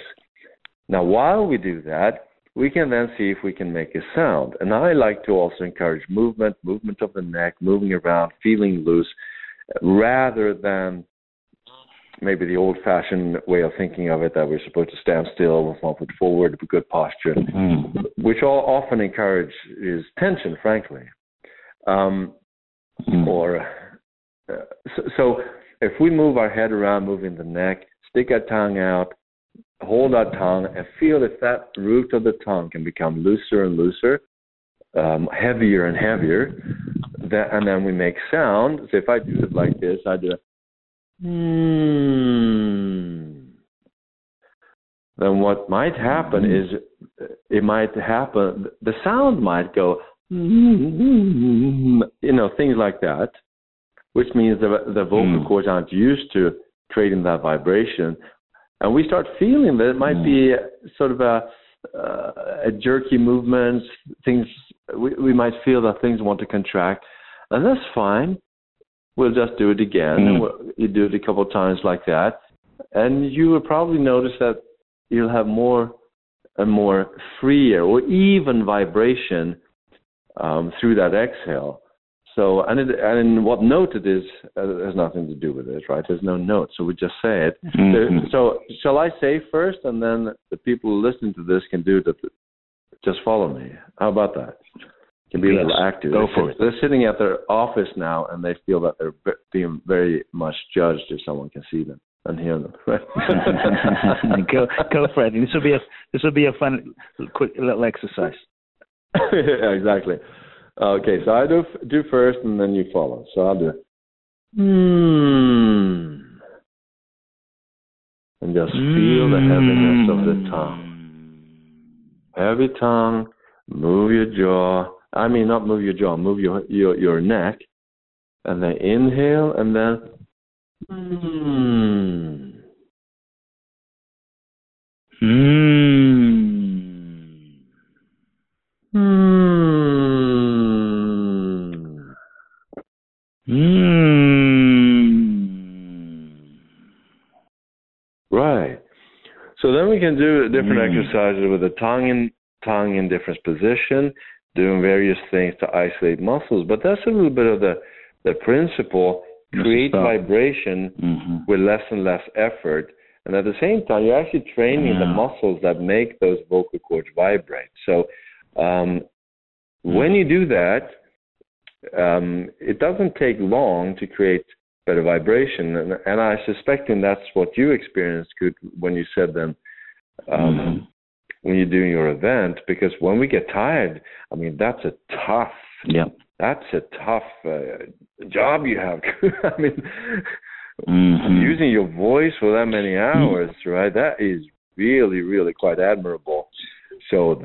Now, while we do that, we can then see if we can make a sound. And I like to also encourage movement of the neck, moving around, feeling loose, rather than maybe the old-fashioned way of thinking of it, that we're supposed to stand still with one foot forward, with good posture, which all often encourages tension, frankly. So if we move our head around, moving the neck, stick our tongue out, hold our tongue, and feel if that root of the tongue can become looser and looser, heavier and heavier, and then we make sound. So if I do it like this, I do a then what might happen is the sound might go, things like that, which means the vocal cords aren't used to creating that vibration. And we start feeling that it might be sort of a jerky movement. Things we might feel that things want to contract, and that's fine. We'll just do it again. You do it a couple of times like that, and you will probably notice that you'll have more and more freer or even vibration through that exhale. So, and what note it is has nothing to do with it, right? There's no note, so we just say it. So, shall I say first, and then the people listening to this can do that? Just follow me. How about that? Can be a little active. Go for it. They're sitting at their office now, and they feel that they're being very much judged if someone can see them and hear them. Right? Go for it. This will be a fun, quick little exercise. Yeah, exactly. Okay, so I do first, and then you follow. So I'll do it. And just feel the heaviness of the tongue. Heavy tongue, move your jaw. I mean, not move your jaw, move your neck. And then inhale, and then Right. So then we can do different exercises with the tongue in different position, doing various things to isolate muscles. But that's a little bit of the principle: create vibration with less and less effort, and at the same time, you're actually training the muscles that make those vocal cords vibrate. So when you do that, it doesn't take long to create better vibration, and I suspecting that's what you experienced when you said them when you're doing your event. Because when we get tired, I mean, that's a tough job you have. I mean, using your voice for that many hours, right? That is really, really quite admirable. So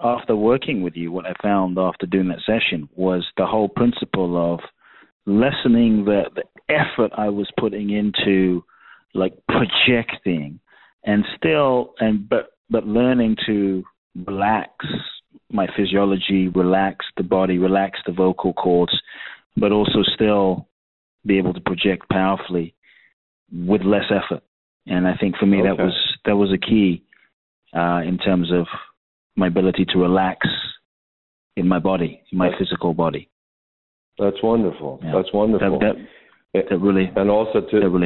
After working with you, what I found after doing that session was the whole principle of lessening the effort I was putting into like projecting, and still, and but learning to relax my physiology, relax the body, relax the vocal cords, but also still be able to project powerfully with less effort. And I think for me, okay, that was a key in terms of my ability to relax in my body, in my physical body. That's wonderful. Yeah. That's wonderful. That really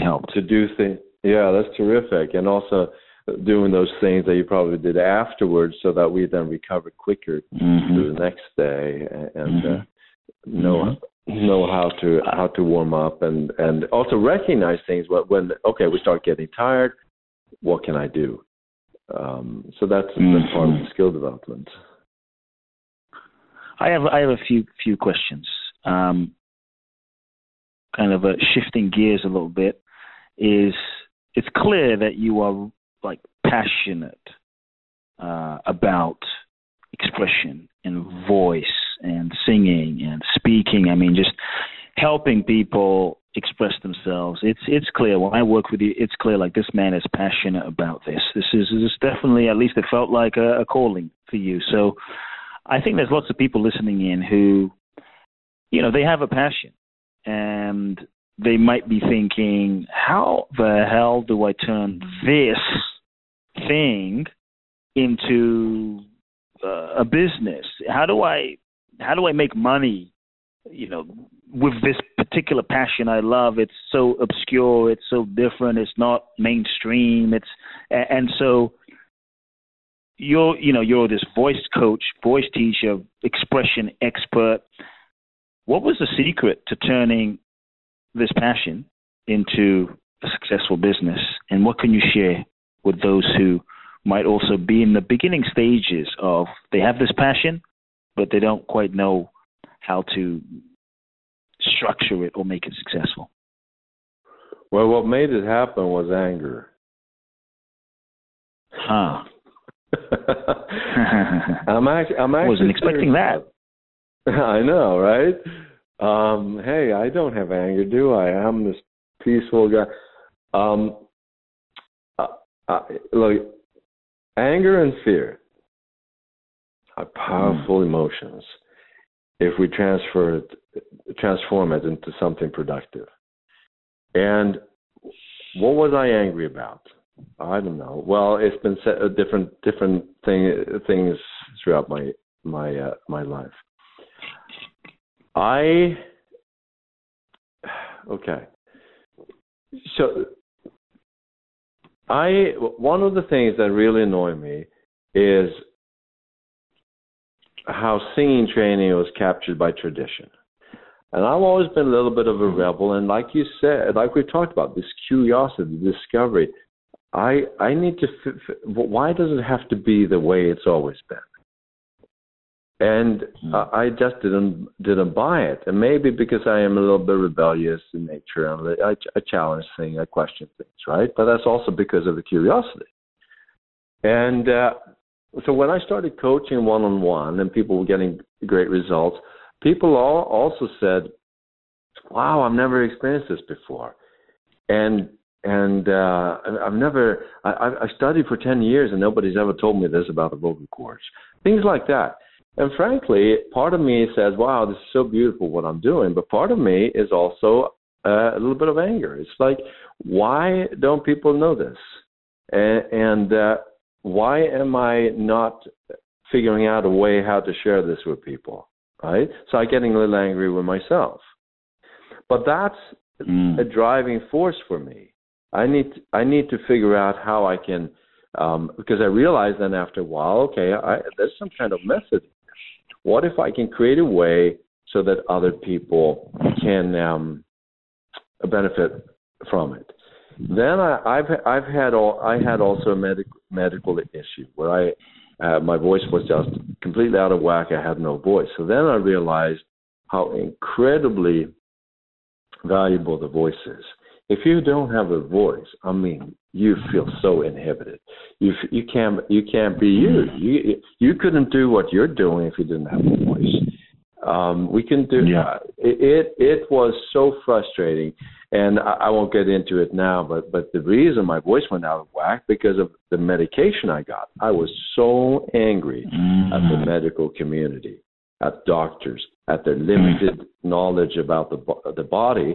helped. To do things. Yeah, that's terrific. And also doing those things that you probably did afterwards, so that we then recovered quicker to the next day, and know how to warm up, and also recognize things when we start getting tired. What can I do? So that's part of the skill development. I have a few questions. Kind of shifting gears a little bit, it's clear that you are like passionate about expression and voice and singing and speaking. I mean, just helping people express themselves. It's clear when I work with you. It's clear like this man is passionate about this. This is definitely, at least it felt like a calling for you. So I think there's lots of people listening in who, you know, they have a passion and they might be thinking, how the hell do I turn this thing into a business? How do I make money, you know, with this particular passion I love? It's so obscure, it's so different, it's not mainstream. So you're this voice coach, voice teacher, expression expert. What was the secret to turning this passion into a successful business, and what can you share with those who might also be in the beginning stages of, they have this passion, but they don't quite know how to structure it or make it successful? Well, what made it happen was anger. Huh. I wasn't expecting that. I know, right? Hey, I don't have anger, do I? I'm this peaceful guy. Look, anger and fear are powerful emotions if we transform it into something productive. And what was I angry about? I don't know. Well, it's been different things throughout my life. So one of the things that really annoyed me is how singing training was captured by tradition. And I've always been a little bit of a rebel, and like you said, like we talked about, this curiosity, discovery. I need to. Why does it have to be the way it's always been? And I just didn't buy it. And maybe because I am a little bit rebellious in nature, and I challenge things, I question things, right? But that's also because of the curiosity. And so when I started coaching one-on-one and people were getting great results, people all also said, wow, I've never experienced this before. And I studied for 10 years and nobody's ever told me this about the vocal cords. Things like that. And frankly, part of me says, wow, this is so beautiful what I'm doing. But part of me is also a little bit of anger. It's like, why don't people know this? And why am I not figuring out a way how to share this with people, right? So I'm getting a little angry with myself. But that's a driving force for me. I need to figure out how I can, because I realized then after a while, there's some kind of method. What if I can create a way so that other people can benefit from it? Then I had also a medical issue where my voice was just completely out of whack. I had no voice. So then I realized how incredibly valuable the voice is. If you don't have a voice, I mean, you feel so inhibited. You can't be you. You couldn't do what you're doing if you didn't have a voice. We can do that. It was so frustrating. And I won't get into it now, but the reason my voice went out of whack because of the medication I got. I was so angry at the medical community, at doctors, at their limited knowledge about the body.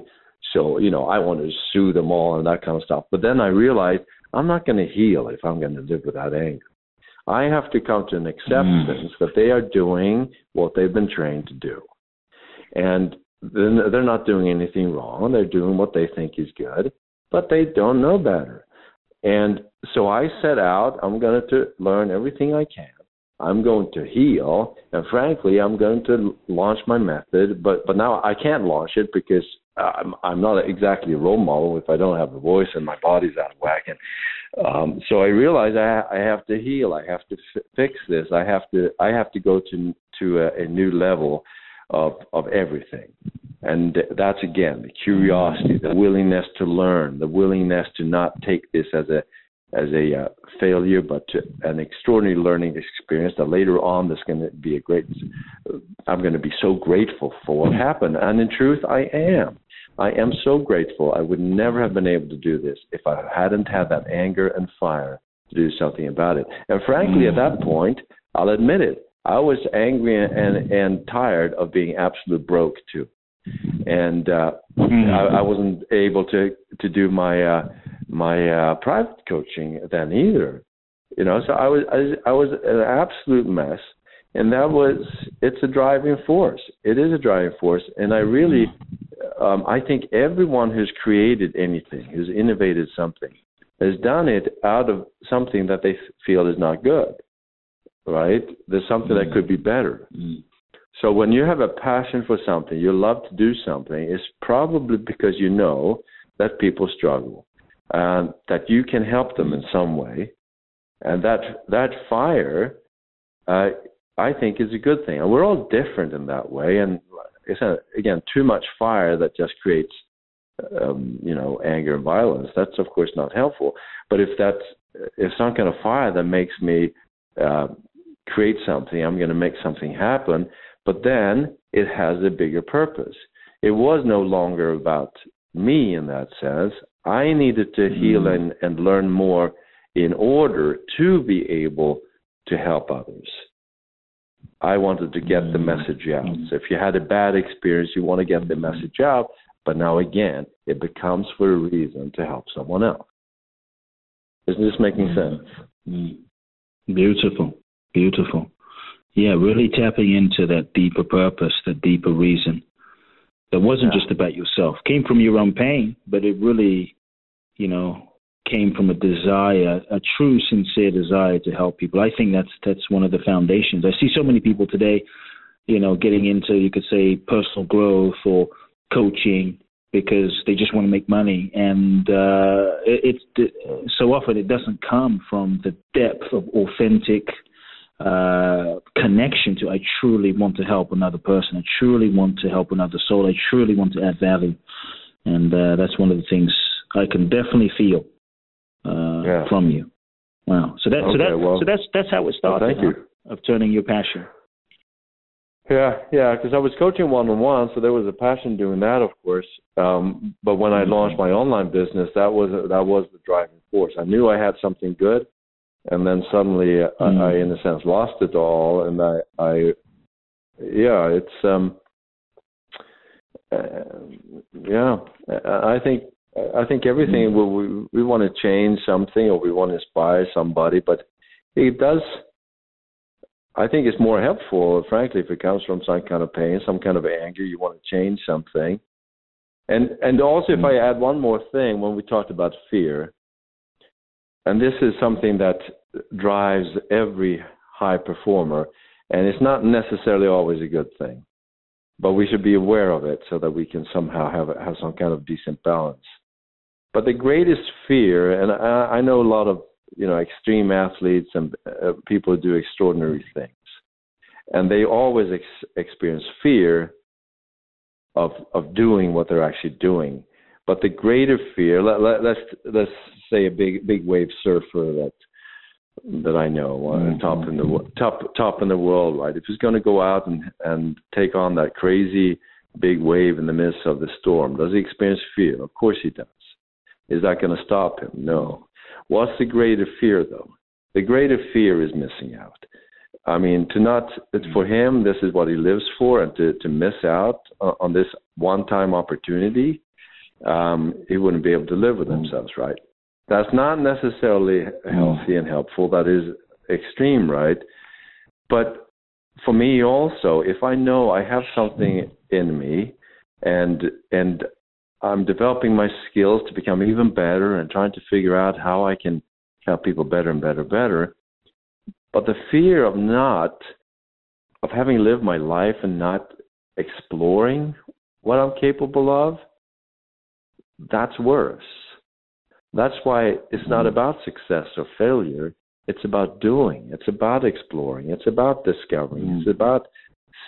So, you know, I wanted to sue them all and that kind of stuff. But then I realized I'm not going to heal if I'm going to live without anger. I have to come to an acceptance that they are doing what they've been trained to do. And they're not doing anything wrong. They're doing what they think is good, but they don't know better. And so I set out, I'm going to learn everything I can. I'm going to heal. And frankly, I'm going to launch my method, but now I can't launch it because I'm not exactly a role model if I don't have a voice and my body's out of whack. And so I realize I have to heal. I have to fix this. I have to go to a new level of everything. And that's, again, the curiosity, the willingness to learn, the willingness to not take this as a failure, but to an extraordinary learning experience that later on there's going to be I'm going to be so grateful for what happened. And in truth, I am so grateful. I would never have been able to do this if I hadn't had that anger and fire to do something about it. And frankly, at that point, I'll admit it, I was angry and tired of being absolute broke too. And I wasn't able to do my private coaching then either, you know. So I was an absolute mess, and it's a driving force. It is a driving force, and I really, I think everyone who's created anything, who's innovated something, has done it out of something that they feel is not good, right? There's something that could be better. So when you have a passion for something, you love to do something, it's probably because you know that people struggle and that you can help them in some way. And that fire, I think, is a good thing. And we're all different in that way. And it's, again, too much fire that just creates, anger and violence. That's, of course, not helpful. But if some kind of fire that makes me create something, I'm going to make something happen. But then it has a bigger purpose. It was no longer about me in that sense. I needed to heal and learn more in order to be able to help others. I wanted to get the message out. So if you had a bad experience, you want to get the message out. But now, again, it becomes for a reason to help someone else. Isn't this making sense? Beautiful. Beautiful. Yeah, really tapping into that deeper purpose, that deeper reason. That wasn't just about yourself. Came from your own pain, but it really, came from a desire, a true, sincere desire to help people. I think that's one of the foundations. I see so many people today, getting into, you could say, personal growth or coaching because they just want to make money. And so often it doesn't come from the depth of authentic connection to I truly want to help another person. I truly want to help another soul. I truly want to add value. And that's one of the things I can definitely feel from you. Wow. So that's how it started. Thank you. Of turning your passion. Yeah, because I was coaching one-on-one, so there was a passion doing that, of course. But when I launched my online business, that was the driving force. I knew I had something good. And then suddenly I, in a sense, lost it all. And I think everything, we want to change something or we want to inspire somebody, but it does, I think it's more helpful, frankly, if it comes from some kind of pain, some kind of anger, you want to change something. And also if I add one more thing, when we talked about fear, and this is something that drives every high performer, and it's not necessarily always a good thing. But we should be aware of it so that we can somehow have some kind of decent balance. But the greatest fear, and I know a lot of extreme athletes and people who do extraordinary things, and they always experience fear of doing what they're actually doing. But the greater fear, let's say a big wave surfer that I know, top in the world, right? If he's going to go out and take on that crazy big wave in the midst of the storm? Does he experience fear? Of course he does. Is that going to stop him? No. What's the greater fear, though? The greater fear is missing out. I mean, to not, for him, this is what he lives for, and to miss out on this one-time opportunity, he wouldn't be able to live with themselves, right? That's not necessarily healthy and helpful. That is extreme, right? But for me also, if I know I have something in me and I'm developing my skills to become even better and trying to figure out how I can help people better and better and better, but the fear of having lived my life and not exploring what I'm capable of, that's worse. That's why it's not about success or failure. It's about doing. It's about exploring. It's about discovering. It's about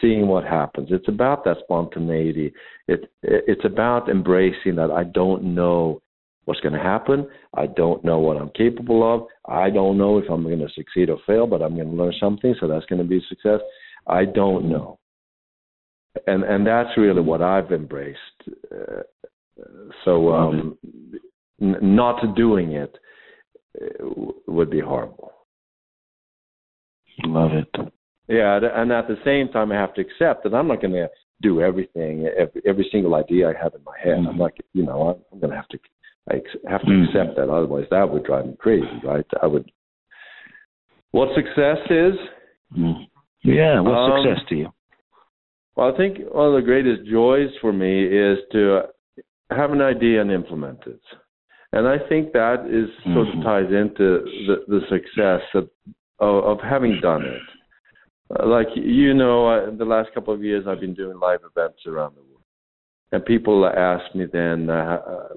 seeing what happens. It's about that spontaneity. It's about embracing that I don't know what's going to happen. I don't know what I'm capable of. I don't know if I'm going to succeed or fail, but I'm going to learn something, so that's going to be success. I don't know. And that's really what I've embraced. Not doing it would be horrible. Love it. Yeah, and at the same time, I have to accept that I'm not going to do every single idea I have in my head. I'm not, I'm going to have to accept that. Otherwise, that would drive me crazy, right? I would. What success is? Yeah, what's success to you? Well, I think one of the greatest joys for me is to have an idea and implement it. And I think that is sort of ties into the success of having done it. The last couple of years I've been doing live events around the world. And people ask me then, are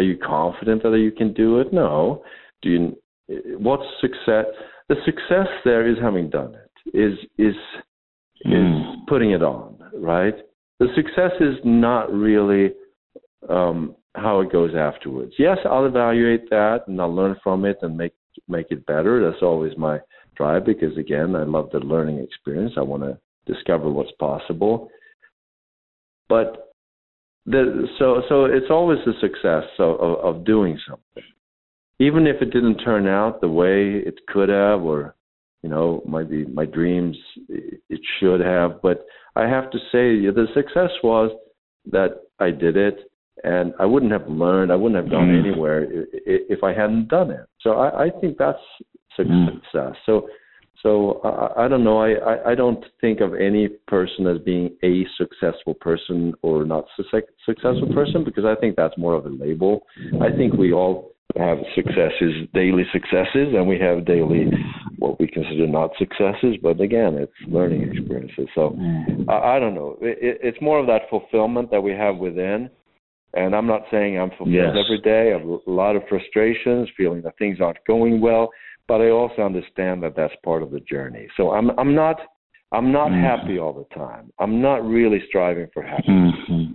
you confident that you can do it? No. What's success? The success there is having done it, is putting it on, right? The success is not really how it goes afterwards. Yes, I'll evaluate that and I'll learn from it and make it better. That's always my drive because, again, I love the learning experience. I want to discover what's possible. But so it's always the success of doing something. Even if it didn't turn out the way it could have or, maybe my dreams, it should have. But I have to say the success was that I did it. And I wouldn't have learned, I wouldn't have gone anywhere if I hadn't done it. So I think that's success. So I don't know. I don't think of any person as being a successful person or not successful person because I think that's more of a label. I think we all have successes, daily successes, and we have daily what we consider not successes. But again, it's learning experiences. So I don't know. It's more of that fulfillment that we have within. And I'm not saying I'm fulfilled every day. I have a lot of frustrations, feeling that things aren't going well. But I also understand that that's part of the journey. So I'm not happy all the time. I'm not really striving for happiness.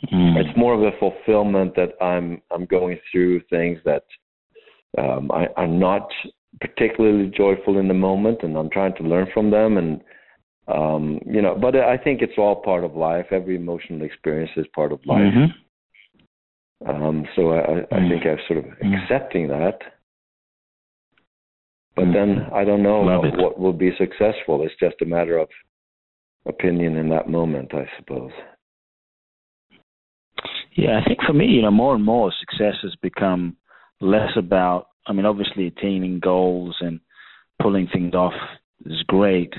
It's more of a fulfillment that I'm going through things that I'm not particularly joyful in the moment, and I'm trying to learn from them and. But I think it's all part of life. Every emotional experience is part of life. So I think I'm sort of accepting that. But then I don't know what will be successful. It's just a matter of opinion in that moment, I suppose. Yeah, I think for me, more and more success has become less about, obviously attaining goals and pulling things off is great.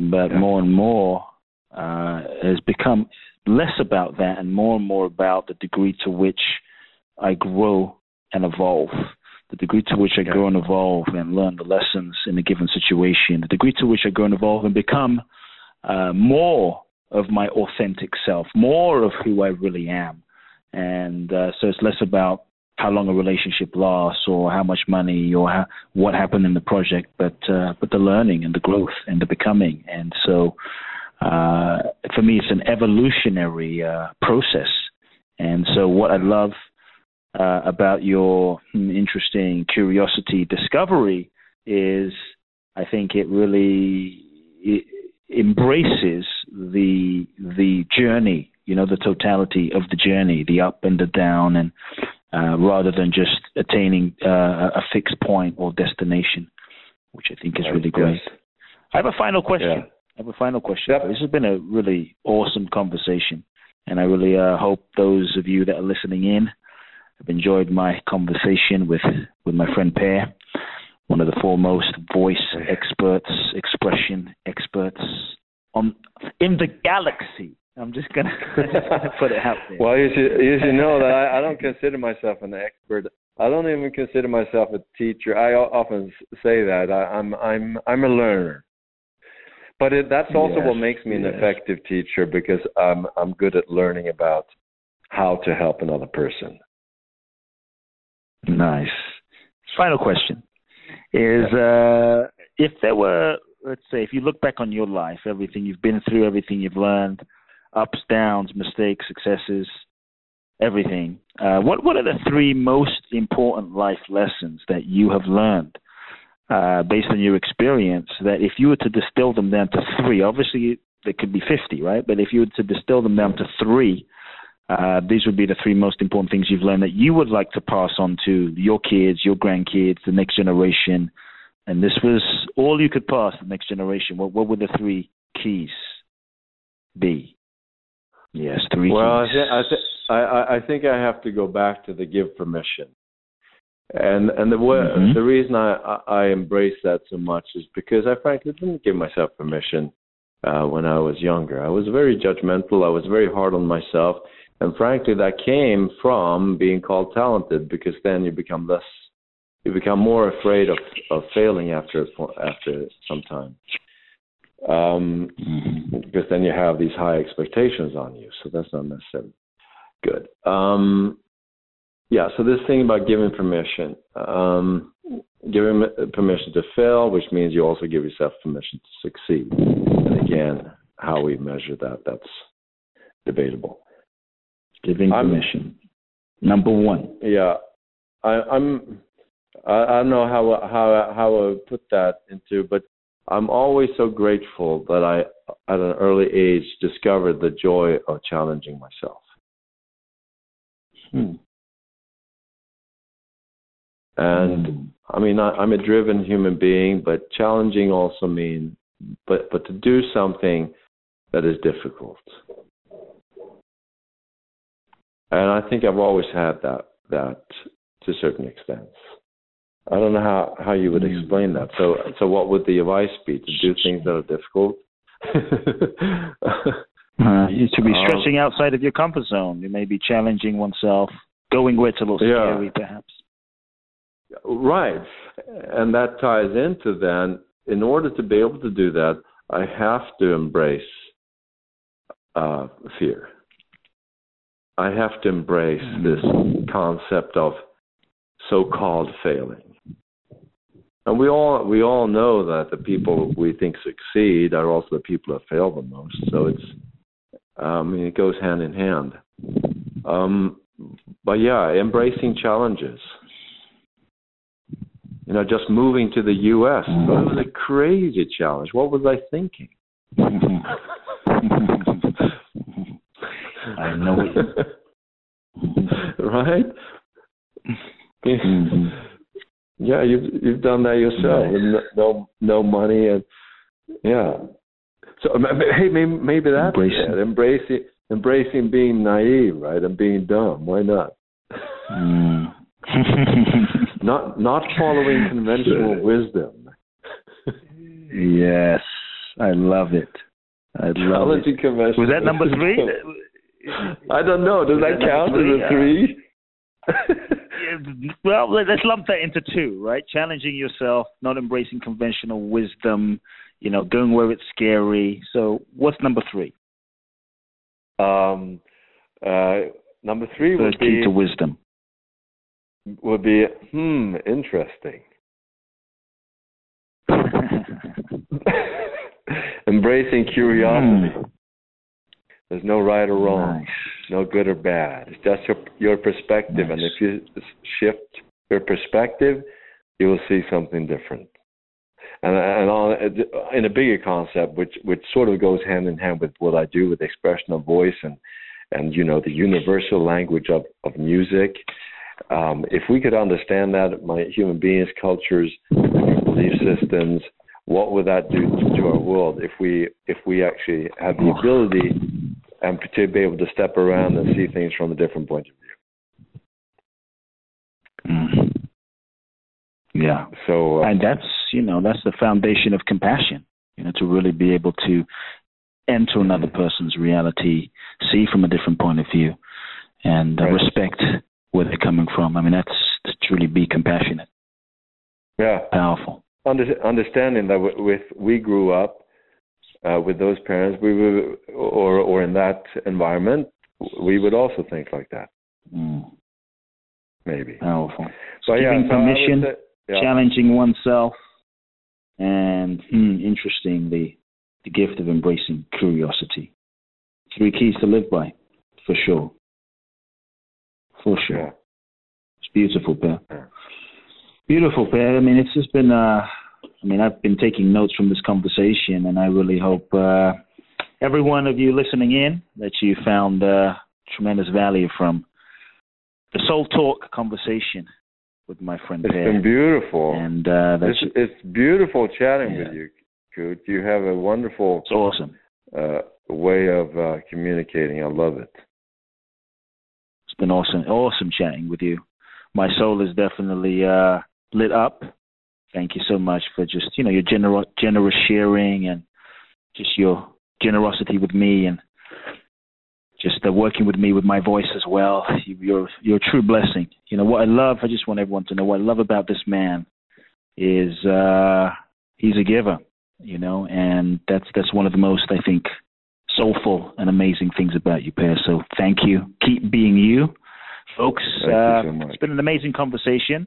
But more and more has become less about that and more about the degree to which I grow and evolve, the degree to which I grow and evolve and learn the lessons in a given situation, the degree to which I grow and evolve and become more of my authentic self, more of who I really am. And so it's less about how long a relationship lasts or how much money or what happened in the project, but the learning and the growth and the becoming. And so for me, it's an evolutionary process. And so what I love about your interesting curiosity discovery is I think it really embraces the journey, you know, the totality of the journey, the up and the down, and rather than just attaining a fixed point or destination, which I think is really great. Yes. I have a final question. Yeah. Yep. This has been a really awesome conversation, and I really hope those of you that are listening in have enjoyed my conversation with my friend Per, one of the foremost voice experts, expression experts in the galaxy. I'm just going to put it out there. Well, you should know that I don't consider myself an expert. I don't even consider myself a teacher. I often say that I'm a learner. But that's also what makes me an effective teacher, because I'm good at learning about how to help another person. Nice. Final question is, if there were, let's say, if you look back on your life, everything you've been through, everything you've learned, ups, downs, mistakes, successes, everything, what are the three most important life lessons that you have learned based on your experience, that if you were to distill them down to three, obviously there could be 50, right? But if you were to distill them down to three, these would be the three most important things you've learned that you would like to pass on to your kids, your grandkids, the next generation. And this was all you could pass the next generation. What would the three keys be? Yes, three keys. Well, I think I have to go back to the give permission. And the reason I embrace that so much is because I frankly didn't give myself permission when I was younger. I was very judgmental. I was very hard on myself. And frankly, that came from being called talented, because then you become more afraid of failing after some time. Because then you have these high expectations on you. So that's not necessarily good. So this thing about giving permission to fail, which means you also give yourself permission to succeed. And again, how we measure that's debatable. Giving permission, number one. Yeah, I don't know how I would put that into, but I'm always so grateful that I, at an early age, discovered the joy of challenging myself. And I mean, I'm a driven human being, but challenging also means, but to do something that is difficult. And I think I've always had that to a certain extent. I don't know how you would explain that. So what would the advice be? To do things that are difficult? To be stretching outside of your comfort zone. You may be challenging oneself, going where it's a little scary, perhaps. Right. And that ties into then, in order to be able to do that, I have to embrace fear. I have to embrace this concept of so-called failing. And we all know that the people we think succeed are also the people that fail the most. So it goes hand in hand. But embracing challenges. You know, just moving to the U.S. That was a crazy challenge. What was I thinking? I know it. Right? Yeah, you've done that yourself. Nice. No money, and so hey, maybe that's it. Embracing being naive, right, and being dumb. Why not? Not following conventional wisdom. Yes, I love it. Was that number three? I don't know. Does that count as a three? Well, let's lump that into two, right? Challenging yourself, not embracing conventional wisdom, going where it's scary. So what's number three? Number three would be... key to wisdom. Would be, interesting. Embracing curiosity. There's no right or wrong, no good or bad. It's just your perspective. Nice. And if you shift your perspective, you will see something different. and in a bigger concept, which sort of goes hand in hand with what I do with expression of voice and you know, the universal language of music. If we could understand that, my human beings, cultures, belief systems, what would that do to our world if we actually have the ability and to be able to step around and see things from a different point of view? Mm. Yeah. So, and that's the foundation of compassion. You know, to really be able to enter another person's reality, see from a different point of view, and respect where they're coming from. I mean, that's to truly be compassionate. Yeah. Powerful. Understanding that we grew up with those parents, we were, or in that environment, we would also think like that. Mm. Maybe. Powerful. So, giving permission, challenging oneself, and interestingly, the gift of embracing curiosity. 3 keys to live by, for sure. For sure. Yeah. It's beautiful, Per. Yeah. Beautiful, Per. I mean, it's just been, I've been taking notes from this conversation, and I really hope every one of you listening in that you found tremendous value from the Soul Talk conversation with my friend Per. It's been beautiful. And it's beautiful chatting with you, Koop. You have a wonderful way of communicating. I love it. It's been awesome chatting with you. My soul is definitely lit up. Thank you so much for just, your generous sharing and just your generosity with me and just working with me with my voice as well. You're a true blessing. You know, what I love, I just want everyone to know, what I love about this man is he's a giver, and that's one of the most, I think, soulful and amazing things about you, Per. So thank you. Keep being you. Folks, it's been an amazing conversation.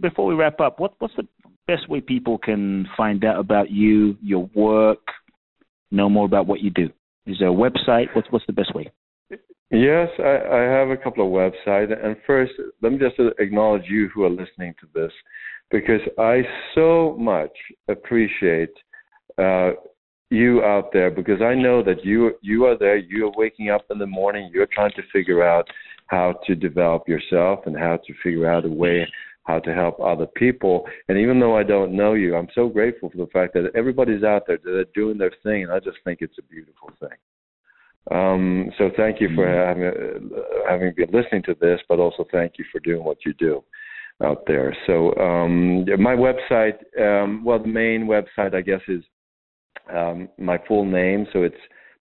Before we wrap up, what's the best way people can find out about you, your work, know more about what you do? Is there a website? What's the best way? Yes, I have a couple of websites. And first, let me just acknowledge you who are listening to this, because I so much appreciate you out there, because I know that you are there. You are waking up in the morning. You're trying to figure out how to develop yourself and how to figure out a way how to help other people. And even though I don't know you, I'm so grateful for the fact that everybody's out there that are doing their thing, and I just think it's a beautiful thing. So thank you for having been listening to this, but also thank you for doing what you do out there. So my website, the main website, I guess, is my full name. So it's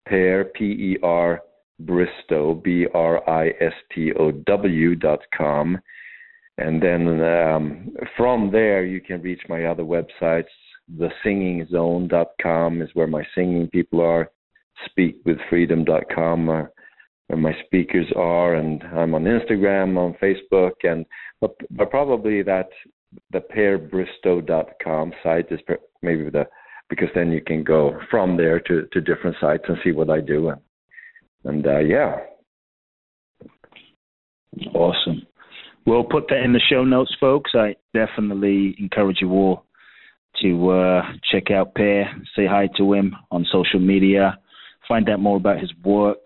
Per, P-E-R, Bristow, BRISTOW.com. And then from there, you can reach my other websites. Thesingingzone.com is where my singing people are. Speakwithfreedom.com are where my speakers are. And I'm on Instagram, on Facebook. But probably the perbristow.com site is maybe because then you can go from there to different sites and see what I do. And awesome. We'll put that in the show notes, folks. I definitely encourage you all to check out Per, say hi to him on social media, find out more about his work,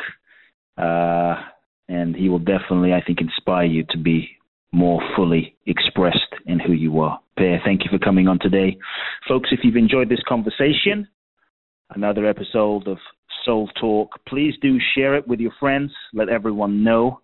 and he will definitely, I think, inspire you to be more fully expressed in who you are. Per, thank you for coming on today. Folks, if you've enjoyed this conversation, another episode of Soul Talk, please do share it with your friends. Let everyone know.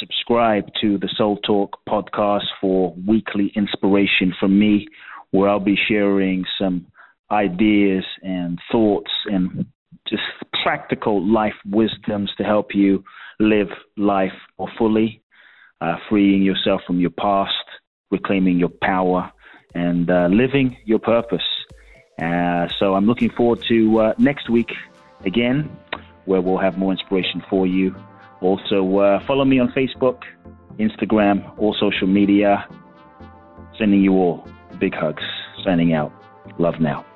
Subscribe to the Soul Talk podcast for weekly inspiration from me, where I'll be sharing some ideas and thoughts and just practical life wisdoms to help you live life more fully, freeing yourself from your past, reclaiming your power, and living your purpose. So I'm looking forward to next week again, where we'll have more inspiration for you. Also, follow me on Facebook, Instagram, all social media. Sending you all big hugs. Signing out. Love now.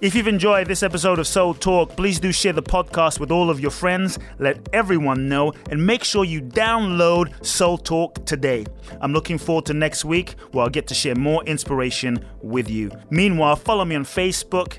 If you've enjoyed this episode of Soul Talk, please do share the podcast with all of your friends, let everyone know, and make sure you download Soul Talk today. I'm looking forward to next week where I'll get to share more inspiration with you. Meanwhile, follow me on Facebook,